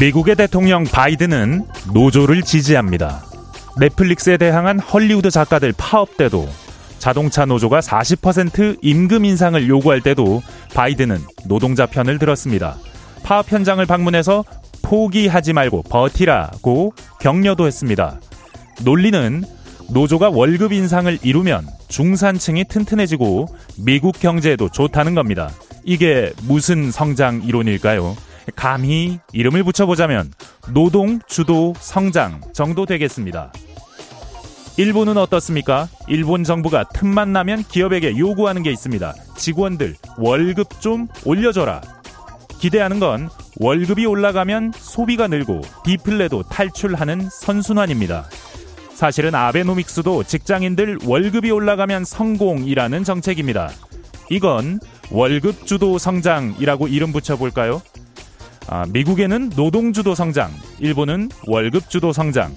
미국의 대통령 바이든은 노조를 지지합니다. 넷플릭스에 대항한 헐리우드 작가들 파업 때도, 자동차 노조가 40% 임금 인상을 요구할 때도 바이든은 노동자 편을 들었습니다. 파업 현장을 방문해서 포기하지 말고 버티라고 격려도 했습니다. 논리는 노조가 월급 인상을 이루면 중산층이 튼튼해지고 미국 경제에도 좋다는 겁니다. 이게 무슨 성장 이론일까요? 감히 이름을 붙여보자면 노동 주도 성장 정도 되겠습니다. 일본은 어떻습니까? 일본 정부가 틈만 나면 기업에게 요구하는 게 있습니다. 직원들 월급 좀 올려줘라. 기대하는 건 월급이 올라가면 소비가 늘고 디플레도 탈출하는 선순환입니다. 사실은 아베노믹스도 직장인들 월급이 올라가면 성공이라는 정책입니다. 이건 월급 주도 성장이라고 이름 붙여볼까요? 미국에는 노동 주도 성장, 일본은 월급 주도 성장.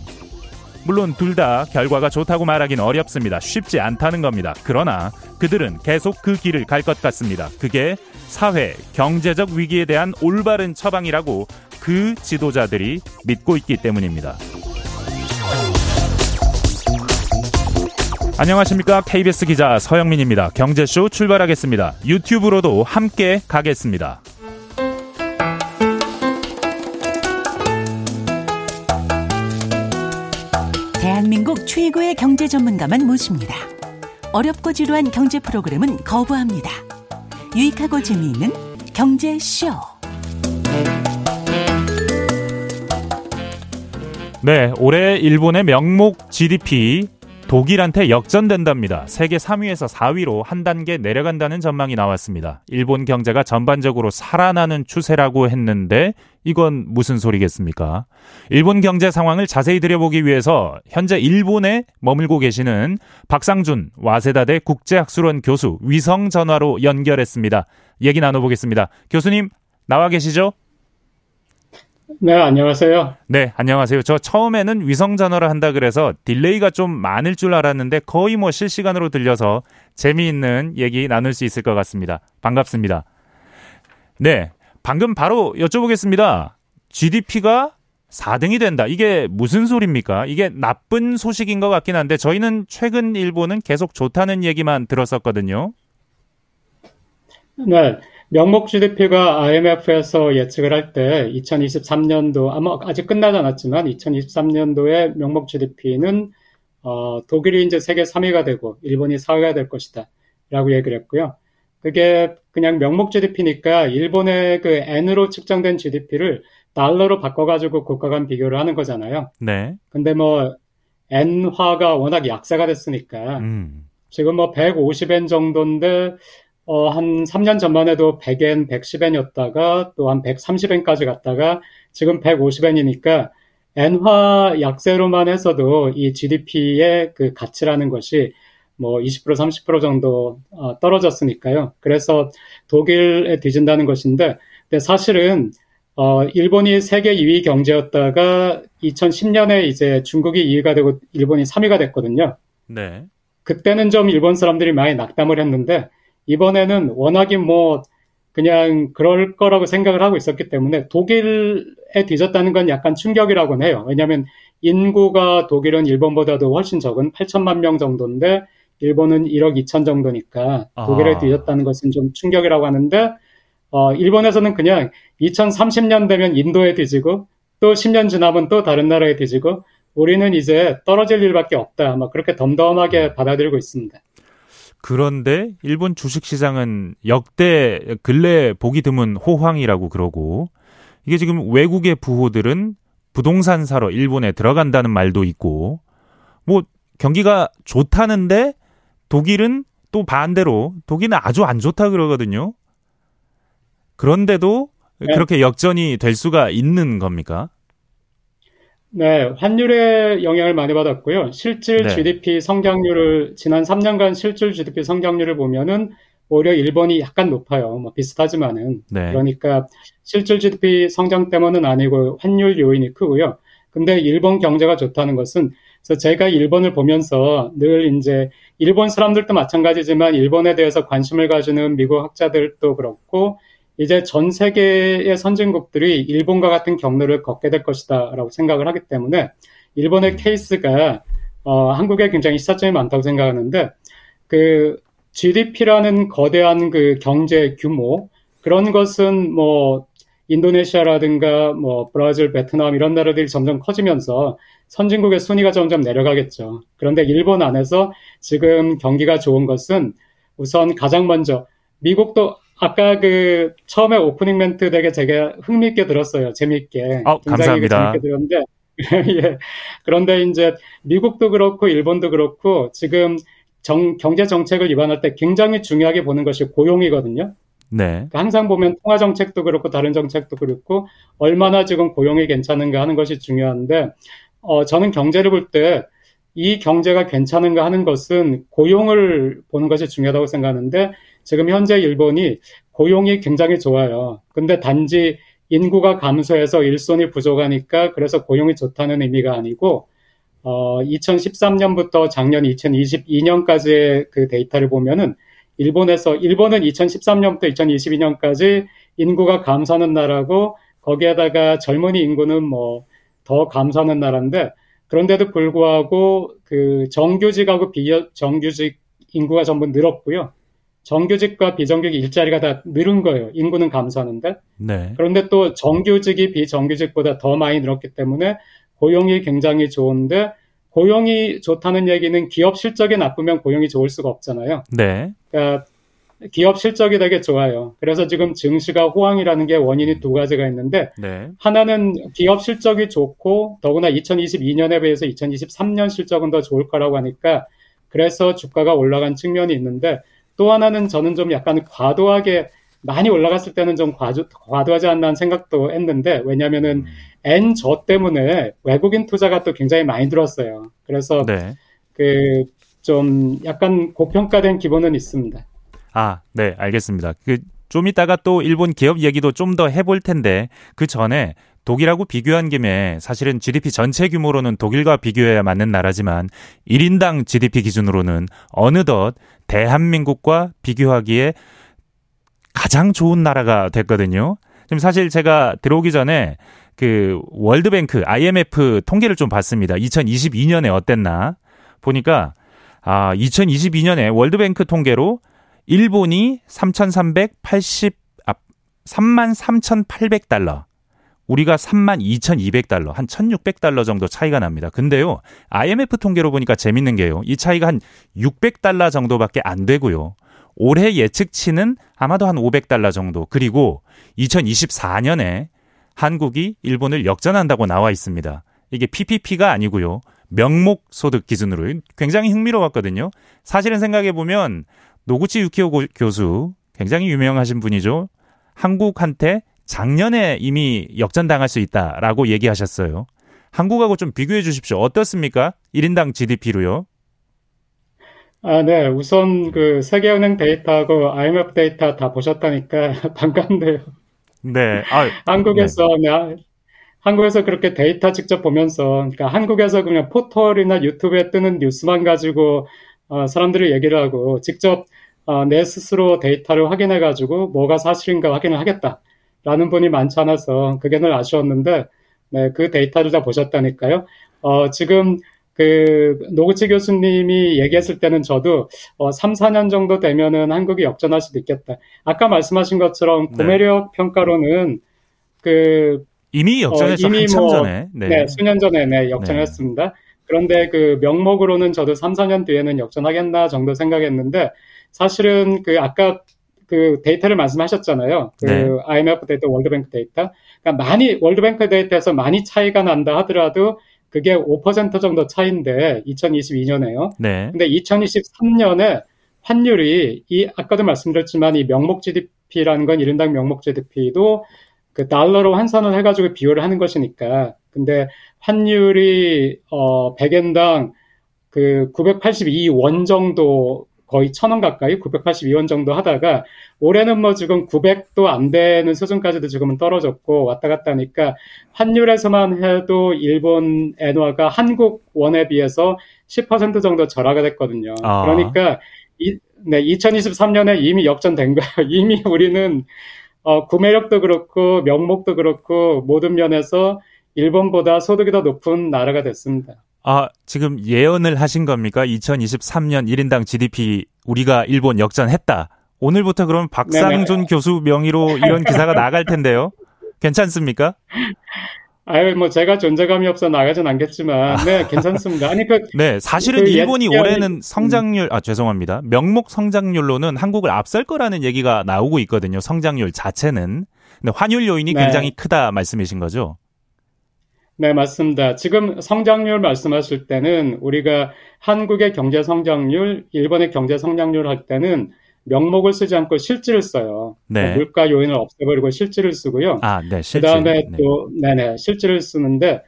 물론 둘 다 결과가 좋다고 말하긴 어렵습니다. 쉽지 않다는 겁니다. 그러나 그들은 계속 그 길을 갈 것 같습니다. 그게 사회, 경제적 위기에 대한 올바른 처방이라고 그 지도자들이 믿고 있기 때문입니다. 안녕하십니까? KBS 기자 서영민입니다. 경제쇼 출발하겠습니다. 유튜브로도 함께 가겠습니다. 대한민국 최고의 경제 전문가만 모십니다. 어렵고 지루한 경제 프로그램은 거부합니다. 유익하고 재미있는 경제쇼. 네, 올해 일본의 명목 GDP 독일한테 역전된답니다. 세계 3위에서 4위로 한 단계 내려간다는 전망이 나왔습니다. 일본 경제가 전반적으로 살아나는 추세라고 했는데 이건 무슨 소리겠습니까? 일본 경제 상황을 자세히 들여보기 위해서 현재 일본에 머물고 계시는 박상준 와세다대 국제학술원 교수 위성전화로 연결했습니다. 얘기 나눠보겠습니다. 교수님 나와 계시죠? 네, 안녕하세요. 네, 안녕하세요. 저 처음에는 위성전화를 한다 그래서 딜레이가 좀 많을 줄 알았는데 거의 뭐 실시간으로 들려서 재미있는 얘기 나눌 수 있을 것 같습니다. 반갑습니다. 네, 방금 바로 여쭤보겠습니다. GDP가 4등이 된다. 이게 무슨 소리입니까? 이게 나쁜 소식인 것 같긴 한데 저희는 최근 일본은 계속 좋다는 얘기만 들었었거든요. 네. 명목 GDP가 IMF에서 예측을 할 때 2023년도, 아마 아직 끝나지 않았지만 2023년도에 명목 GDP는 독일이 이제 세계 3위가 되고 일본이 4위가 될 것이다 라고 얘기를 했고요. 그게 그냥 명목 GDP니까 일본의 그 N으로 측정된 GDP를 달러로 바꿔가지고 국가 간 비교를 하는 거잖아요. 네. 근데 뭐 N화가 워낙 약세가 됐으니까 지금 뭐 150엔 정도인데 한 3년 전만 해도 100엔, 110엔이었다가 또 한 130엔까지 갔다가 지금 150엔이니까 엔화 약세로만 해서도 이 GDP의 그 가치라는 것이 뭐 20%, 30% 정도 떨어졌으니까요. 그래서 독일에 뒤진다는 것인데, 근데 사실은 일본이 세계 2위 경제였다가 2010년에 이제 중국이 2위가 되고 일본이 3위가 됐거든요. 네. 그때는 좀 일본 사람들이 많이 낙담을 했는데 이번에는 워낙인 뭐 그냥 그럴 거라고 생각을 하고 있었기 때문에 독일에 뒤졌다는 건 약간 충격이라고는 해요. 왜냐하면 인구가 독일은 일본보다도 훨씬 적은 8천만 명 정도인데 일본은 1억 2천 정도니까 독일에 뒤졌다는 것은 좀 충격이라고 하는데 일본에서는 그냥 2030년 되면 인도에 뒤지고 또 10년 지나면 또 다른 나라에 뒤지고 우리는 이제 떨어질 일밖에 없다. 아마 그렇게 덤덤하게 받아들이고 있습니다. 그런데 일본 주식시장은 역대 근래 보기 드문 호황이라고 그러고 이게 지금 외국의 부호들은 부동산 사러 일본에 들어간다는 말도 있고 뭐 경기가 좋다는데 독일은 또 반대로 독일은 아주 안 좋다 그러거든요. 그런데도 그렇게 역전이 될 수가 있는 겁니까? 네, 환율의 영향을 많이 받았고요. 실질 GDP 성장률을 지난 3년간 실질 GDP 성장률을 보면은 오히려 일본이 약간 높아요. 뭐 비슷하지만은. 네. 그러니까 실질 GDP 성장 때문은 아니고 환율 요인이 크고요. 근데 일본 경제가 좋다는 것은, 그래서 제가 일본을 보면서 늘 이제 일본 사람들도 마찬가지지만 일본에 대해서 관심을 가지는 미국 학자들도 그렇고 이제 전 세계의 선진국들이 일본과 같은 경로를 걷게 될 것이다라고 생각을 하기 때문에 일본의 케이스가 한국에 굉장히 시사점이 많다고 생각하는데 그 GDP라는 거대한 그 경제 규모 그런 것은 뭐 인도네시아라든가 뭐 브라질, 베트남 이런 나라들이 점점 커지면서 선진국의 순위가 점점 내려가겠죠. 그런데 일본 안에서 지금 경기가 좋은 것은 우선 가장 먼저 미국도 아까 그 처음에 오프닝 멘트 되게 제가 흥미있게 들었어요. 재미있게. 감사합니다. 재밌게 들었는데 예. 그런데 이제 미국도 그렇고 일본도 그렇고 지금 경제 정책을 입안할 때 굉장히 중요하게 보는 것이 고용이거든요. 네. 항상 보면 통화 정책도 그렇고 다른 정책도 그렇고 얼마나 지금 고용이 괜찮은가 하는 것이 중요한데 저는 경제를 볼 때 이 경제가 괜찮은가 하는 것은 고용을 보는 것이 중요하다고 생각하는데 지금 현재 일본이 고용이 굉장히 좋아요. 근데 단지 인구가 감소해서 일손이 부족하니까 그래서 고용이 좋다는 의미가 아니고 2013년부터 작년 2022년까지의 그 데이터를 보면은 일본은 2013년부터 2022년까지 인구가 감소하는 나라고 거기에다가 젊은이 인구는 뭐 더 감소하는 나라인데 그런데도 불구하고 그 정규직하고 비정규직 인구가 전부 늘었고요. 정규직과 비정규직 일자리가 다 늘은 거예요. 인구는 감소하는데. 네. 그런데 또 정규직이 비정규직보다 더 많이 늘었기 때문에 고용이 굉장히 좋은데 고용이 좋다는 얘기는 기업 실적이 나쁘면 고용이 좋을 수가 없잖아요. 네. 그러니까 기업 실적이 되게 좋아요. 그래서 지금 증시가 호황이라는 게 원인이 두 가지가 있는데 네. 하나는 기업 실적이 좋고 더구나 2022년에 비해서 2023년 실적은 더 좋을 거라고 하니까 그래서 주가가 올라간 측면이 있는데 또 하나는 저는 좀 약간 과도하게 많이 올라갔을 때는 좀 과도하지 않나 하는 생각도 했는데 왜냐하면은 엔저 때문에 외국인 투자가 또 굉장히 많이 들었어요. 그래서 네. 그 좀 약간 고평가된 기분은 있습니다. 네, 알겠습니다. 좀 이따가 또 일본 기업 얘기도 좀 더 해볼 텐데 그 전에 독일하고 비교한 김에 사실은 GDP 전체 규모로는 독일과 비교해야 맞는 나라지만 1인당 GDP 기준으로는 어느덧 대한민국과 비교하기에 가장 좋은 나라가 됐거든요. 지금 사실 제가 들어오기 전에 그 월드뱅크 IMF 통계를 좀 봤습니다. 2022년에 어땠나 보니까 2022년에 월드뱅크 통계로 일본이 33,800달러 우리가 32,200달러, 한 1,600달러 정도 차이가 납니다. 근데요, IMF 통계로 보니까 재밌는 게요, 이 차이가 한 600달러 정도밖에 안 되고요. 올해 예측치는 아마도 한 500달러 정도. 그리고 2024년에 한국이 일본을 역전한다고 나와 있습니다. 이게 PPP가 아니고요, 명목 소득 기준으로 굉장히 흥미로웠거든요. 사실은 생각해 보면 노구치 유키오 교수, 굉장히 유명하신 분이죠. 한국한테 작년에 이미 역전당할 수 있다라고 얘기하셨어요. 한국하고 좀 비교해 주십시오. 어떻습니까? 1인당 GDP로요. 네. 우선 그 세계은행 데이터하고 IMF 데이터 다 보셨다니까 반갑네요. 네. 한국에서 그렇게 데이터 직접 보면서 그러니까 한국에서 그냥 포털이나 유튜브에 뜨는 뉴스만 가지고 사람들이 얘기를 하고 직접 내 스스로 데이터를 확인해 가지고 뭐가 사실인가 확인을 하겠다. 라는 분이 많지 않아서 그게 늘 아쉬웠는데 네, 그 데이터를 다 보셨다니까요. 지금 그 노구치 교수님이 얘기했을 때는 저도 3, 4년 정도 되면은 한국이 역전할 수도 있겠다. 아까 말씀하신 것처럼 구매력 네. 평가로는 그 이미 역전했죠. 한참 전에. 네. 네, 수년 전에 역전했습니다. 네. 그런데 그 명목으로는 저도 3, 4년 뒤에는 역전하겠나 정도 생각했는데 사실은 그 아까 그 데이터를 말씀하셨잖아요. 그 네. IMF 데이터, 월드뱅크 데이터. 그러니까 월드뱅크 데이터에서 많이 차이가 난다 하더라도 그게 5% 정도 차이인데 2022년에요. 네. 근데 2023년에 환율이 아까도 말씀드렸지만 이 명목 GDP라는 건 1인당 명목 GDP도 그 달러로 환산을 해가지고 비교를 하는 것이니까. 근데 환율이 100엔당 그 982원 정도 거의 1,000원 가까이 982원 정도 하다가 올해는 뭐 지금 900도 안 되는 수준까지도 지금은 떨어졌고 왔다 갔다 하니까 환율에서만 해도 일본 엔화가 한국 원에 비해서 10% 정도 절하가 됐거든요. 그러니까 2023년에 이미 역전된 거예요. 이미 우리는 구매력도 그렇고 명목도 그렇고 모든 면에서 일본보다 소득이 더 높은 나라가 됐습니다. 아, 지금 예언을 하신 겁니까? 2023년 1인당 GDP 우리가 일본 역전했다. 오늘부터 그럼 박상준 교수 명의로 이런 기사가 나갈 텐데요. 괜찮습니까? 아유, 뭐 제가 존재감이 없어 나가진 않겠지만, 네, 괜찮습니다. 아니, 네, 사실은 일본이 올해는 성장률, 죄송합니다. 명목 성장률로는 한국을 앞설 거라는 얘기가 나오고 있거든요. 성장률 자체는. 근데 환율 요인이 굉장히 크다 말씀이신 거죠? 네, 맞습니다. 지금 성장률 말씀하실 때는 우리가 한국의 경제 성장률, 일본의 경제 성장률 할 때는 명목을 쓰지 않고 실질을 써요. 네. 물가 요인을 없애버리고 실질을 쓰고요. 아, 네, 실질. 그다음에 또, 실질을 쓰는데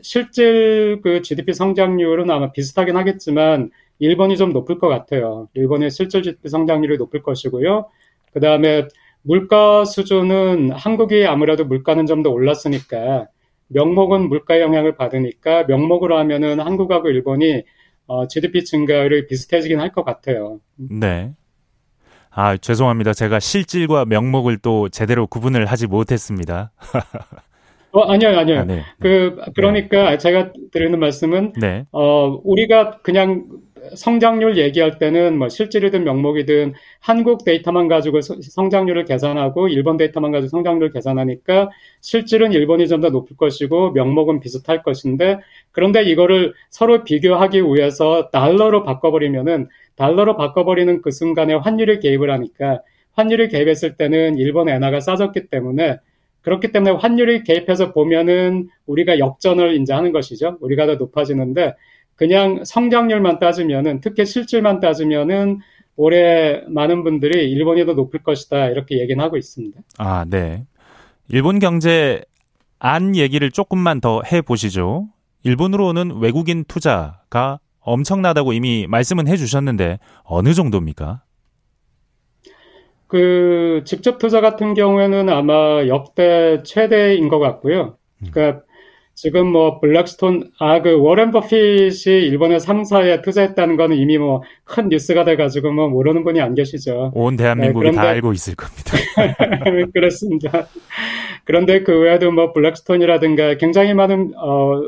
실질 GDP 성장률은 아마 비슷하긴 하겠지만 일본이 좀 높을 것 같아요. 일본의 실질 GDP 성장률이 높을 것이고요. 그다음에 물가 수준은 한국이 아무래도 물가는 좀 더 올랐으니까 명목은 물가 영향을 받으니까 명목으로 하면은 한국하고 일본이 GDP 증가율이 비슷해지긴 할 것 같아요. 네. 아, 죄송합니다. 제가 실질과 명목을 또 제대로 구분을 하지 못했습니다. 아니요. 아, 네. 그러니까 제가 드리는 말씀은, 우리가 그냥 성장률 얘기할 때는 뭐 실질이든 명목이든 한국 데이터만 가지고 성장률을 계산하고 일본 데이터만 가지고 성장률을 계산하니까 실질은 일본이 좀 더 높을 것이고 명목은 비슷할 것인데, 그런데 이거를 서로 비교하기 위해서 달러로 바꿔버리면은 달러로 바꿔버리는 그 순간에 환율이 개입을 하니까 환율이 개입했을 때는 일본 엔화가 싸졌기 때문에, 그렇기 때문에 환율이 개입해서 보면은 우리가 역전을 이제 하는 것이죠. 우리가 더 높아지는데 그냥 성장률만 따지면은, 특히 실질만 따지면은 올해 많은 분들이 일본이 더 높을 것이다 이렇게 얘기는 하고 있습니다. 아, 네. 일본 경제 안 얘기를 조금만 더 해보시죠. 일본으로는 외국인 투자가 엄청나다고 이미 말씀은 해주셨는데 어느 정도입니까? 직접 투자 같은 경우에는 아마 역대 최대인 것 같고요. 그러니까 지금 뭐 블랙스톤, 워렌 버핏이 일본의 상사에 투자했다는 건 이미 뭐 큰 뉴스가 돼가지고 뭐 모르는 분이 안 계시죠. 온 대한민국이 다 알고 있을 겁니다. 그렇습니다. 그런데 그 외에도 뭐 블랙스톤이라든가 굉장히 많은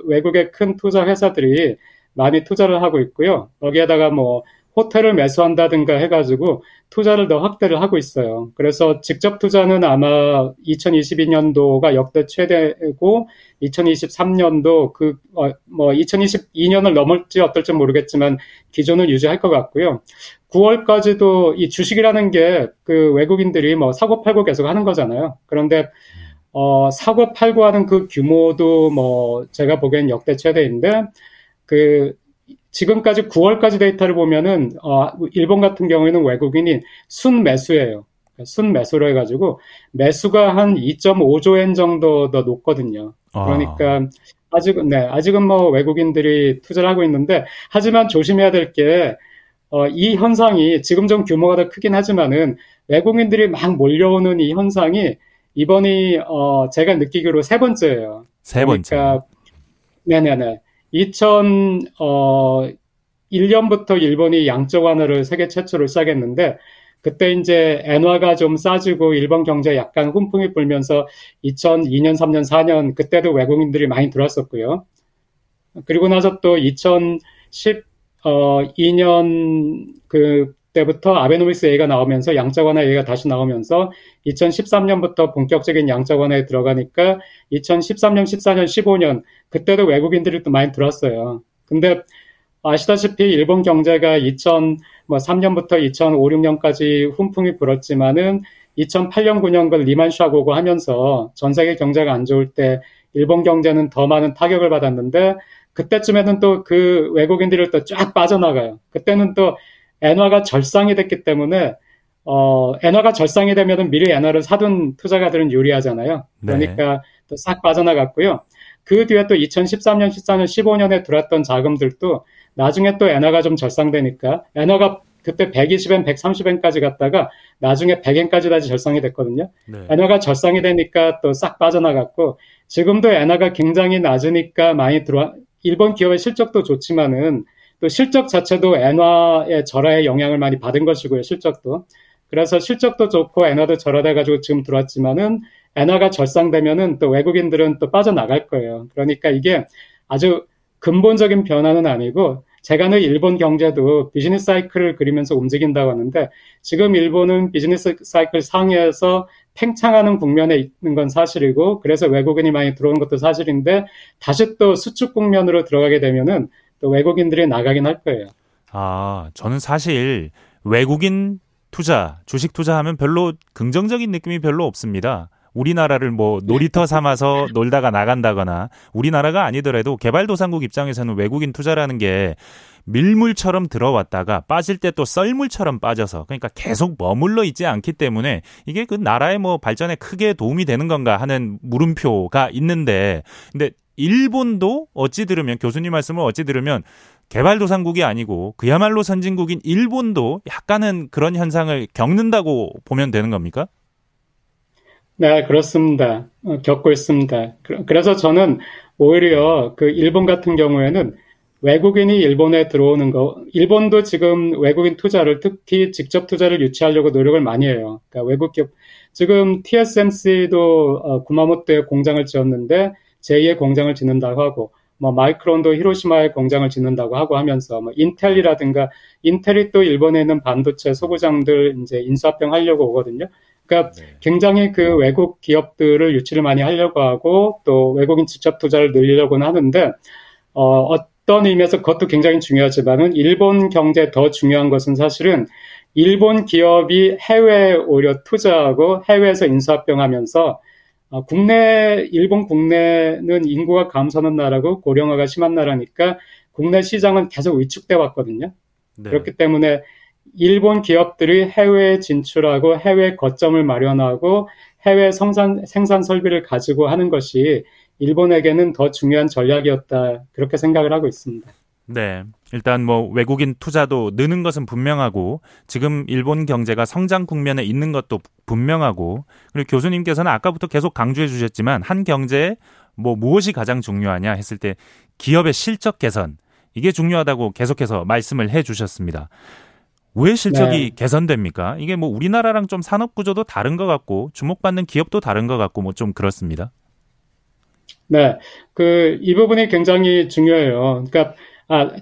외국의 큰 투자 회사들이 많이 투자를 하고 있고요. 거기에다가 뭐 호텔을 매수한다든가 해가지고 투자를 더 확대를 하고 있어요. 그래서 직접 투자는 아마 2022년도가 역대 최대고 2023년도 2022년을 넘을지 어떨지 모르겠지만 기존을 유지할 것 같고요. 9월까지도 이 주식이라는 게 외국인들이 뭐 사고 팔고 계속 하는 거잖아요. 그런데 사고 팔고 하는 그 규모도 뭐 제가 보기엔 역대 최대인데 지금까지 9월까지 데이터를 보면은 일본 같은 경우에는 외국인이 순매수예요. 순매수로 해가지고 매수가 한 2.5조 엔 정도 더 높거든요. 그러니까 아직은 뭐 외국인들이 투자를 하고 있는데, 하지만 조심해야 될 게 이 현상이 지금 좀 규모가 더 크긴 하지만은 외국인들이 막 몰려오는 이 현상이 이번이 제가 느끼기로 세 번째예요. 세 번째. 그러니까, 2001년부터 일본이 양적 완화를 세계 최초로 시작했는데, 그때 이제 엔화가 좀 싸지고 일본 경제에 약간 훈풍이 불면서 2002년, 3년, 4년 그때도 외국인들이 많이 들어왔었고요. 그리고 나서 또 2012년 그때부터 아베노믹스 얘기가 나오면서 양적 완화 얘기가 다시 나오면서 2013년부터 본격적인 양적 완화에 들어가니까 2013년, 14년, 15년 그때도 외국인들이 또 많이 들어왔어요. 근데 아시다시피 일본 경제가 2003년부터 2005, 6년까지 훈풍이 불었지만은 2008년, 9년 그 리만 샤크고 하면서 전 세계 경제가 안 좋을 때 일본 경제는 더 많은 타격을 받았는데, 그때쯤에는 또 그 외국인들이 또 쫙 빠져나가요. 그때는 또 엔화가 절상이 됐기 때문에 엔화가 절상이 되면은 미리 엔화를 사둔 투자가들은 유리하잖아요. 그러니까 또 싹 빠져나갔고요. 그 뒤에 또 2013년, 14년, 15년에 들어왔던 자금들도 나중에 또 엔화가 좀 절상되니까, 엔화가 그때 120엔, 130엔까지 갔다가 나중에 100엔까지 다시 절상이 됐거든요. 엔화가 절상이 되니까 또 싹 빠져나갔고, 지금도 엔화가 굉장히 낮으니까 많이 일본 기업의 실적도 좋지만은 또 실적 자체도 엔화의 절하의 영향을 많이 받은 것이고요, 실적도. 그래서 실적도 좋고 엔화도 저렴해가지고 지금 들어왔지만은 엔화가 절상되면은 또 외국인들은 또 빠져나갈 거예요. 그러니까 이게 아주 근본적인 변화는 아니고, 제가 늘 일본 경제도 비즈니스 사이클을 그리면서 움직인다고 하는데, 지금 일본은 비즈니스 사이클 상위에서 팽창하는 국면에 있는 건 사실이고, 그래서 외국인이 많이 들어오는 것도 사실인데, 다시 또 수축 국면으로 들어가게 되면은 또 외국인들이 나가긴 할 거예요. 아, 저는 사실 외국인 투자, 주식 투자하면 별로 긍정적인 느낌이 별로 없습니다. 우리나라를 뭐 놀이터 삼아서 놀다가 나간다거나, 우리나라가 아니더라도 개발도상국 입장에서는 외국인 투자라는 게 밀물처럼 들어왔다가 빠질 때 또 썰물처럼 빠져서, 그러니까 계속 머물러 있지 않기 때문에 이게 그 나라의 뭐 발전에 크게 도움이 되는 건가 하는 물음표가 있는데, 근데 일본도 어찌 들으면, 교수님 말씀을 어찌 들으면 개발도상국이 아니고 그야말로 선진국인 일본도 약간은 그런 현상을 겪는다고 보면 되는 겁니까? 네, 그렇습니다. 겪고 있습니다. 그래서 저는 오히려 그 일본 같은 경우에는 외국인이 일본에 들어오는 거, 일본도 지금 외국인 투자를, 특히 직접 투자를 유치하려고 노력을 많이 해요. 그러니까 외국 기업, 지금 TSMC도 구마모토에 공장을 지었는데 제2의 공장을 짓는다고 하고, 뭐 마이크론도 히로시마에 공장을 짓는다고 하고 하면서, 뭐 인텔이라든가, 인텔이 또 일본에 있는 반도체 소부장들 이제 인수합병 하려고 오거든요. 그러니까 굉장히 그 외국 기업들을 유치를 많이 하려고 하고, 또 외국인 직접 투자를 늘리려고는 하는데, 어떤 의미에서 그것도 굉장히 중요하지만은 일본 경제에 더 중요한 것은 사실은 일본 기업이 해외에 오히려 투자하고 해외에서 인수합병하면서, 국내, 일본 국내는 인구가 감소하는 나라고 고령화가 심한 나라니까 국내 시장은 계속 위축돼 왔거든요. 네. 그렇기 때문에 일본 기업들이 해외에 진출하고 해외 거점을 마련하고 해외 생산 설비를 가지고 하는 것이 일본에게는 더 중요한 전략이었다, 그렇게 생각을 하고 있습니다. 네, 일단 뭐 외국인 투자도 느는 것은 분명하고, 지금 일본 경제가 성장 국면에 있는 것도 분명하고, 그리고 교수님께서는 아까부터 계속 강조해 주셨지만 한 경제에 뭐 무엇이 가장 중요하냐 했을 때 기업의 실적 개선, 이게 중요하다고 계속해서 말씀을 해 주셨습니다. 왜 실적이 네. 개선됩니까? 이게 뭐 우리나라랑 좀 산업 구조도 다른 것 같고, 주목받는 기업도 다른 것 같고, 뭐 좀 그렇습니다. 네, 그 이 부분이 굉장히 중요해요. 그러니까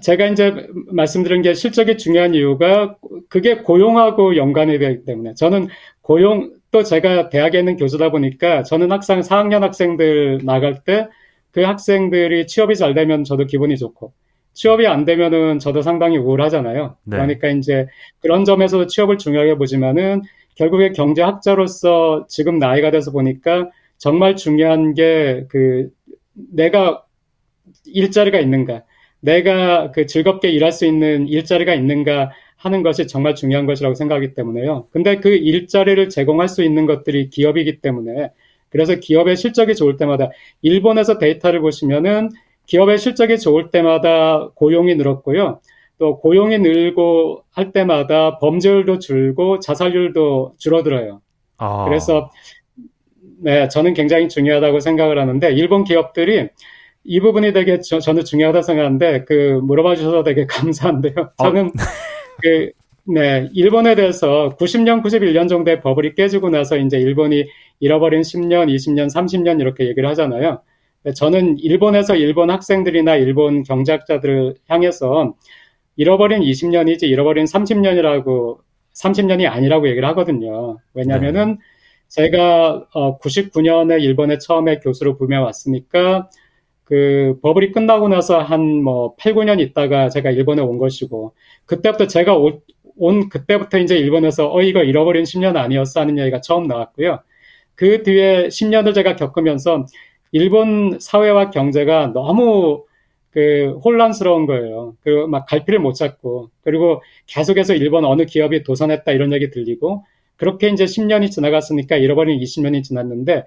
제가 이제 말씀드린 게 실적이 중요한 이유가 그게 고용하고 연관이 되기 때문에, 저는 고용, 또 제가 대학에 있는 교수다 보니까 저는 항상 4학년 학생들 나갈 때 그 학생들이 취업이 잘 되면 저도 기분이 좋고, 취업이 안 되면은 저도 상당히 우울하잖아요. 네. 그러니까 이제 그런 점에서 취업을 중요하게 보지만은, 결국에 경제학자로서 지금 나이가 돼서 보니까 정말 중요한 게 그 내가 일자리가 있는가, 내가 그 즐겁게 일할 수 있는 일자리가 있는가 하는 것이 정말 중요한 것이라고 생각하기 때문에요. 근데 그 일자리를 제공할 수 있는 것들이 기업이기 때문에, 그래서 기업의 실적이 좋을 때마다, 일본에서 데이터를 보시면은 기업의 실적이 좋을 때마다 고용이 늘었고요. 또 고용이 늘고 할 때마다 범죄율도 줄고 자살률도 줄어들어요. 아. 그래서 네, 저는 굉장히 중요하다고 생각을 하는데, 일본 기업들이 이 부분이 되게 저는 중요하다고 생각하는데, 그 물어봐 주셔서 되게 감사한데요. 저는 그 네, 일본에 대해서 90년, 91년 정도의 버블이 깨지고 나서 이제 일본이 잃어버린 10년, 20년, 30년 이렇게 얘기를 하잖아요. 저는 일본에서 일본 학생들이나 일본 경제학자들을 향해서 잃어버린 20년이지 잃어버린 30년이 아니라고 얘기를 하거든요. 왜냐면은 제가 99년에 일본에 처음에 교수로 부임해 왔으니까, 그 버블이 끝나고 나서 한 뭐 8, 9년 있다가 제가 일본에 온 것이고, 그때부터 제가 온 그때부터 이제 일본에서 이거 잃어버린 10년 아니었어 하는 얘기가 처음 나왔고요. 그 뒤에 10년을 제가 겪으면서 일본 사회와 경제가 너무 그 혼란스러운 거예요. 그리고 막 갈피를 못 잡고, 그리고 계속해서 일본 어느 기업이 도산했다 이런 얘기 들리고, 그렇게 이제 10년이 지나갔으니까 잃어버린 20년이 지났는데,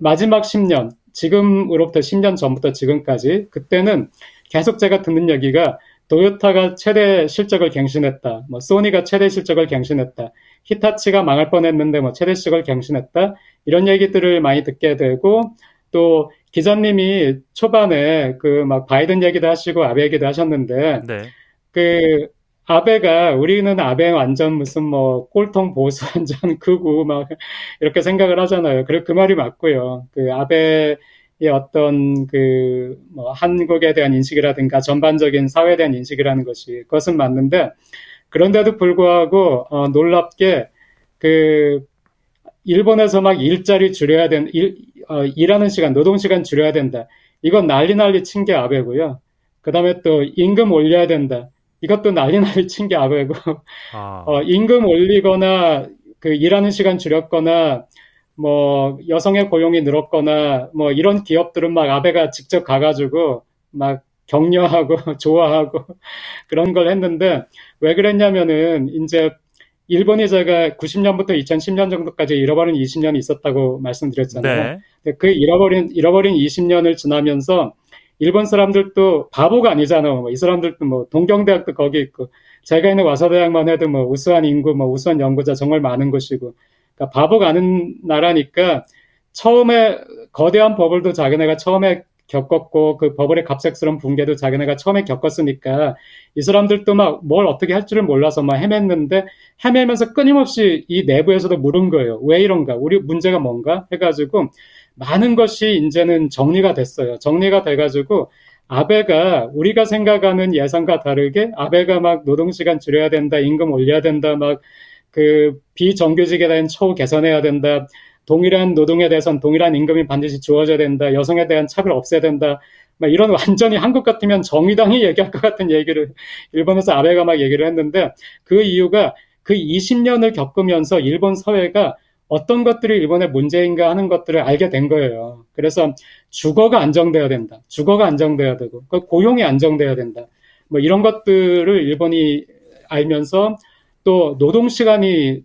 마지막 10년, 지금으로부터 10년 전부터 지금까지, 그때는 계속 제가 듣는 얘기가 도요타가 최대 실적을 갱신했다, 뭐 소니가 최대 실적을 갱신했다, 히타치가 망할 뻔했는데 뭐 최대 실적을 갱신했다, 이런 얘기들을 많이 듣게 되고, 또 기자님이 초반에 그 막 바이든 얘기도 하시고 아베 얘기도 하셨는데, 네. 그 아베가, 우리는 아베 완전 무슨 뭐 꼴통 보수 완전 그구 막 이렇게 생각을 하잖아요. 그리고 그 말이 맞고요. 그 아베의 어떤 그 뭐 한국에 대한 인식이라든가 전반적인 사회에 대한 인식이라는 것이 그것은 맞는데, 그런데도 불구하고 놀랍게 그 일본에서 막 일자리 줄여야 된 일하는 시간, 노동 시간 줄여야 된다. 이건 난리 친 게 아베고요. 그다음에 또 임금 올려야 된다. 이것도 난리 친 게 아베고, 임금 올리거나, 그, 일하는 시간 줄였거나, 뭐, 여성의 고용이 늘었거나, 뭐, 이런 기업들은 막 아베가 직접 가가지고, 막 격려하고, 좋아하고, 그런 걸 했는데, 왜 그랬냐면은, 이제, 일본이 제가 90년부터 2010년 정도까지 잃어버린 20년이 있었다고 말씀드렸잖아요. 네. 그 잃어버린 20년을 지나면서, 일본 사람들도 바보가 아니잖아요. 뭐 이 사람들도 뭐 동경대학도 거기 있고, 제가 있는 와세다대만 해도 뭐 우수한 인구, 뭐 우수한 연구자 정말 많은 곳이고, 그러니까 바보가 아닌 나라니까 처음에 거대한 버블도 자기네가 처음에 겪었고, 그 버블의 갑작스러운 붕괴도 자기네가 처음에 겪었으니까 이 사람들도 막 뭘 어떻게 할 줄을 몰라서 막 헤맸는데, 헤매면서 끊임없이 이 내부에서도 물은 거예요. 왜 이런가? 우리 문제가 뭔가? 해가지고 많은 것이 이제는 정리가 됐어요. 정리가 돼가지고 아베가 우리가 생각하는 예상과 다르게, 아베가 막 노동시간 줄여야 된다, 임금 올려야 된다, 막 그 비정규직에 대한 처우 개선해야 된다, 동일한 노동에 대해서는 동일한 임금이 반드시 주어져야 된다, 여성에 대한 차별 없애야 된다, 막 이런 완전히 한국 같으면 정의당이 얘기할 것 같은 얘기를 일본에서 아베가 막 얘기를 했는데, 그 이유가 그 20년을 겪으면서 일본 사회가 어떤 것들이 일본의 문제인가 하는 것들을 알게 된 거예요. 그래서 주거가 안정돼야 된다. 주거가 안정돼야 되고, 고용이 안정돼야 된다. 뭐 이런 것들을 일본이 알면서, 또 노동 시간이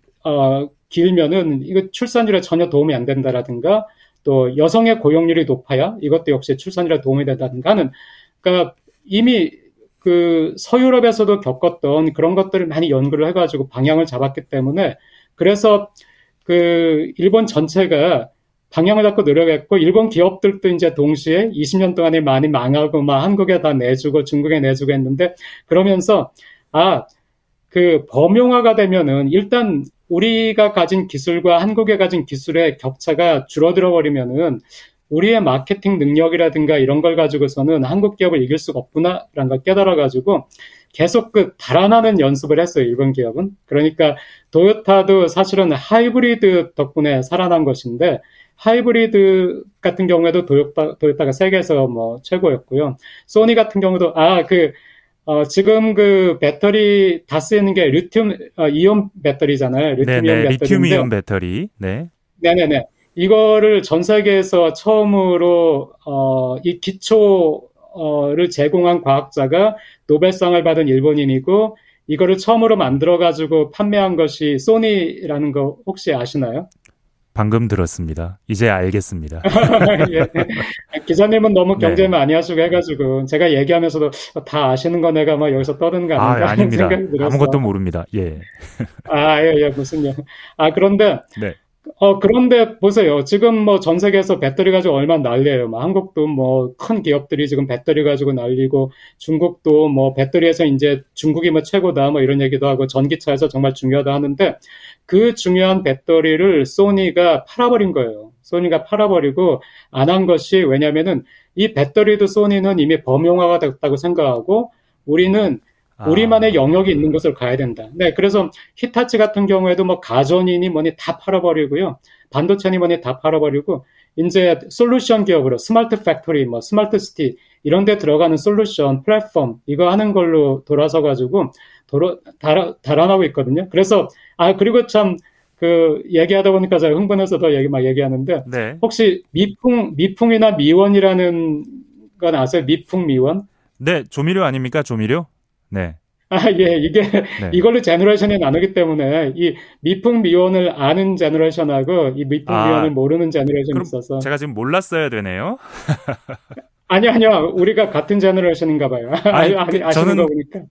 길면은 이거 출산율에 전혀 도움이 안 된다라든가, 또 여성의 고용률이 높아야 이것도 역시 출산율에 도움이 된다든가 하는, 그러니까 이미 그 서유럽에서도 겪었던 그런 것들을 많이 연구를 해가지고 방향을 잡았기 때문에, 그래서 그 일본 전체가 방향을 잡고 노력했고, 일본 기업들도 이제 동시에 20년 동안에 많이 망하고 막 한국에 다 내주고 중국에 내주고 했는데, 그러면서 그 범용화가 되면은 일단 우리가 가진 기술과 한국에 가진 기술의 격차가 줄어들어 버리면은 우리의 마케팅 능력이라든가 이런 걸 가지고서는 한국 기업을 이길 수가 없구나라는 걸 깨달아가지고 계속 그 달아나는 연습을 했어요, 일본 기업은. 그러니까 도요타도 사실은 하이브리드 덕분에 살아난 것인데, 하이브리드 같은 경우에도 도요타가 세계에서 뭐 최고였고요. 소니 같은 경우도 지금 그 배터리 다 쓰이는 게 리튬 이온 배터리잖아요. 리튬 이온 배터리. 네. 네네네. 이거를 전 세계에서 처음으로 이 기초를 제공한 과학자가 노벨상을 받은 일본인이고, 이거를 처음으로 만들어가지고 판매한 것이 소니라는 거 혹시 아시나요? 방금 들었습니다. 이제 알겠습니다. 예. 기자님은 너무 경제 많이 하시고 해가지고 제가 얘기하면서도 다 아시는 거 내가 막 여기서 떠드는 거 아닌가 하는 생각이 들어서. 아무것도 모릅니다. 예. 무슨요. 그런데. 네. 그런데 보세요. 지금 뭐 전 세계에서 배터리 가지고 얼마나 난리예요. 뭐 한국도 뭐 큰 기업들이 지금 배터리 가지고 난리고, 중국도 뭐 배터리에서 이제 중국이 뭐 최고다 뭐 이런 얘기도 하고, 전기차에서 정말 중요하다 하는데, 그 중요한 배터리를 소니가 팔아버린 거예요. 소니가 팔아버리고 안 한 것이, 왜냐면은 이 배터리도 소니는 이미 범용화가 됐다고 생각하고, 우리는 우리만의 영역이 있는 곳을 가야 된다. 네, 그래서 히타치 같은 경우에도 뭐 가전이니 뭐니 다 팔아버리고요. 반도체니 뭐니 다 팔아버리고, 이제 솔루션 기업으로 스마트 팩토리, 뭐 스마트 시티, 이런 데 들어가는 솔루션, 플랫폼, 이거 하는 걸로 돌아서가지고, 달아나고 있거든요. 그래서, 그리고 참, 얘기하다 보니까 제가 흥분해서 더 얘기하는데, 네. 혹시 미풍이나 미원이라는 건 아세요? 미풍, 미원? 네, 조미료 아닙니까? 조미료? 네. 이게, 네. 이걸로 제너레이션이 나누기 때문에, 이 미풍 미원을 아는 제너레이션하고, 이 미풍 미원을 모르는 제너레이션이 있어서. 제가 지금 몰랐어야 되네요? 아니요. 우리가 같은 제너레이션인가 봐요. 아시는 거 보니까.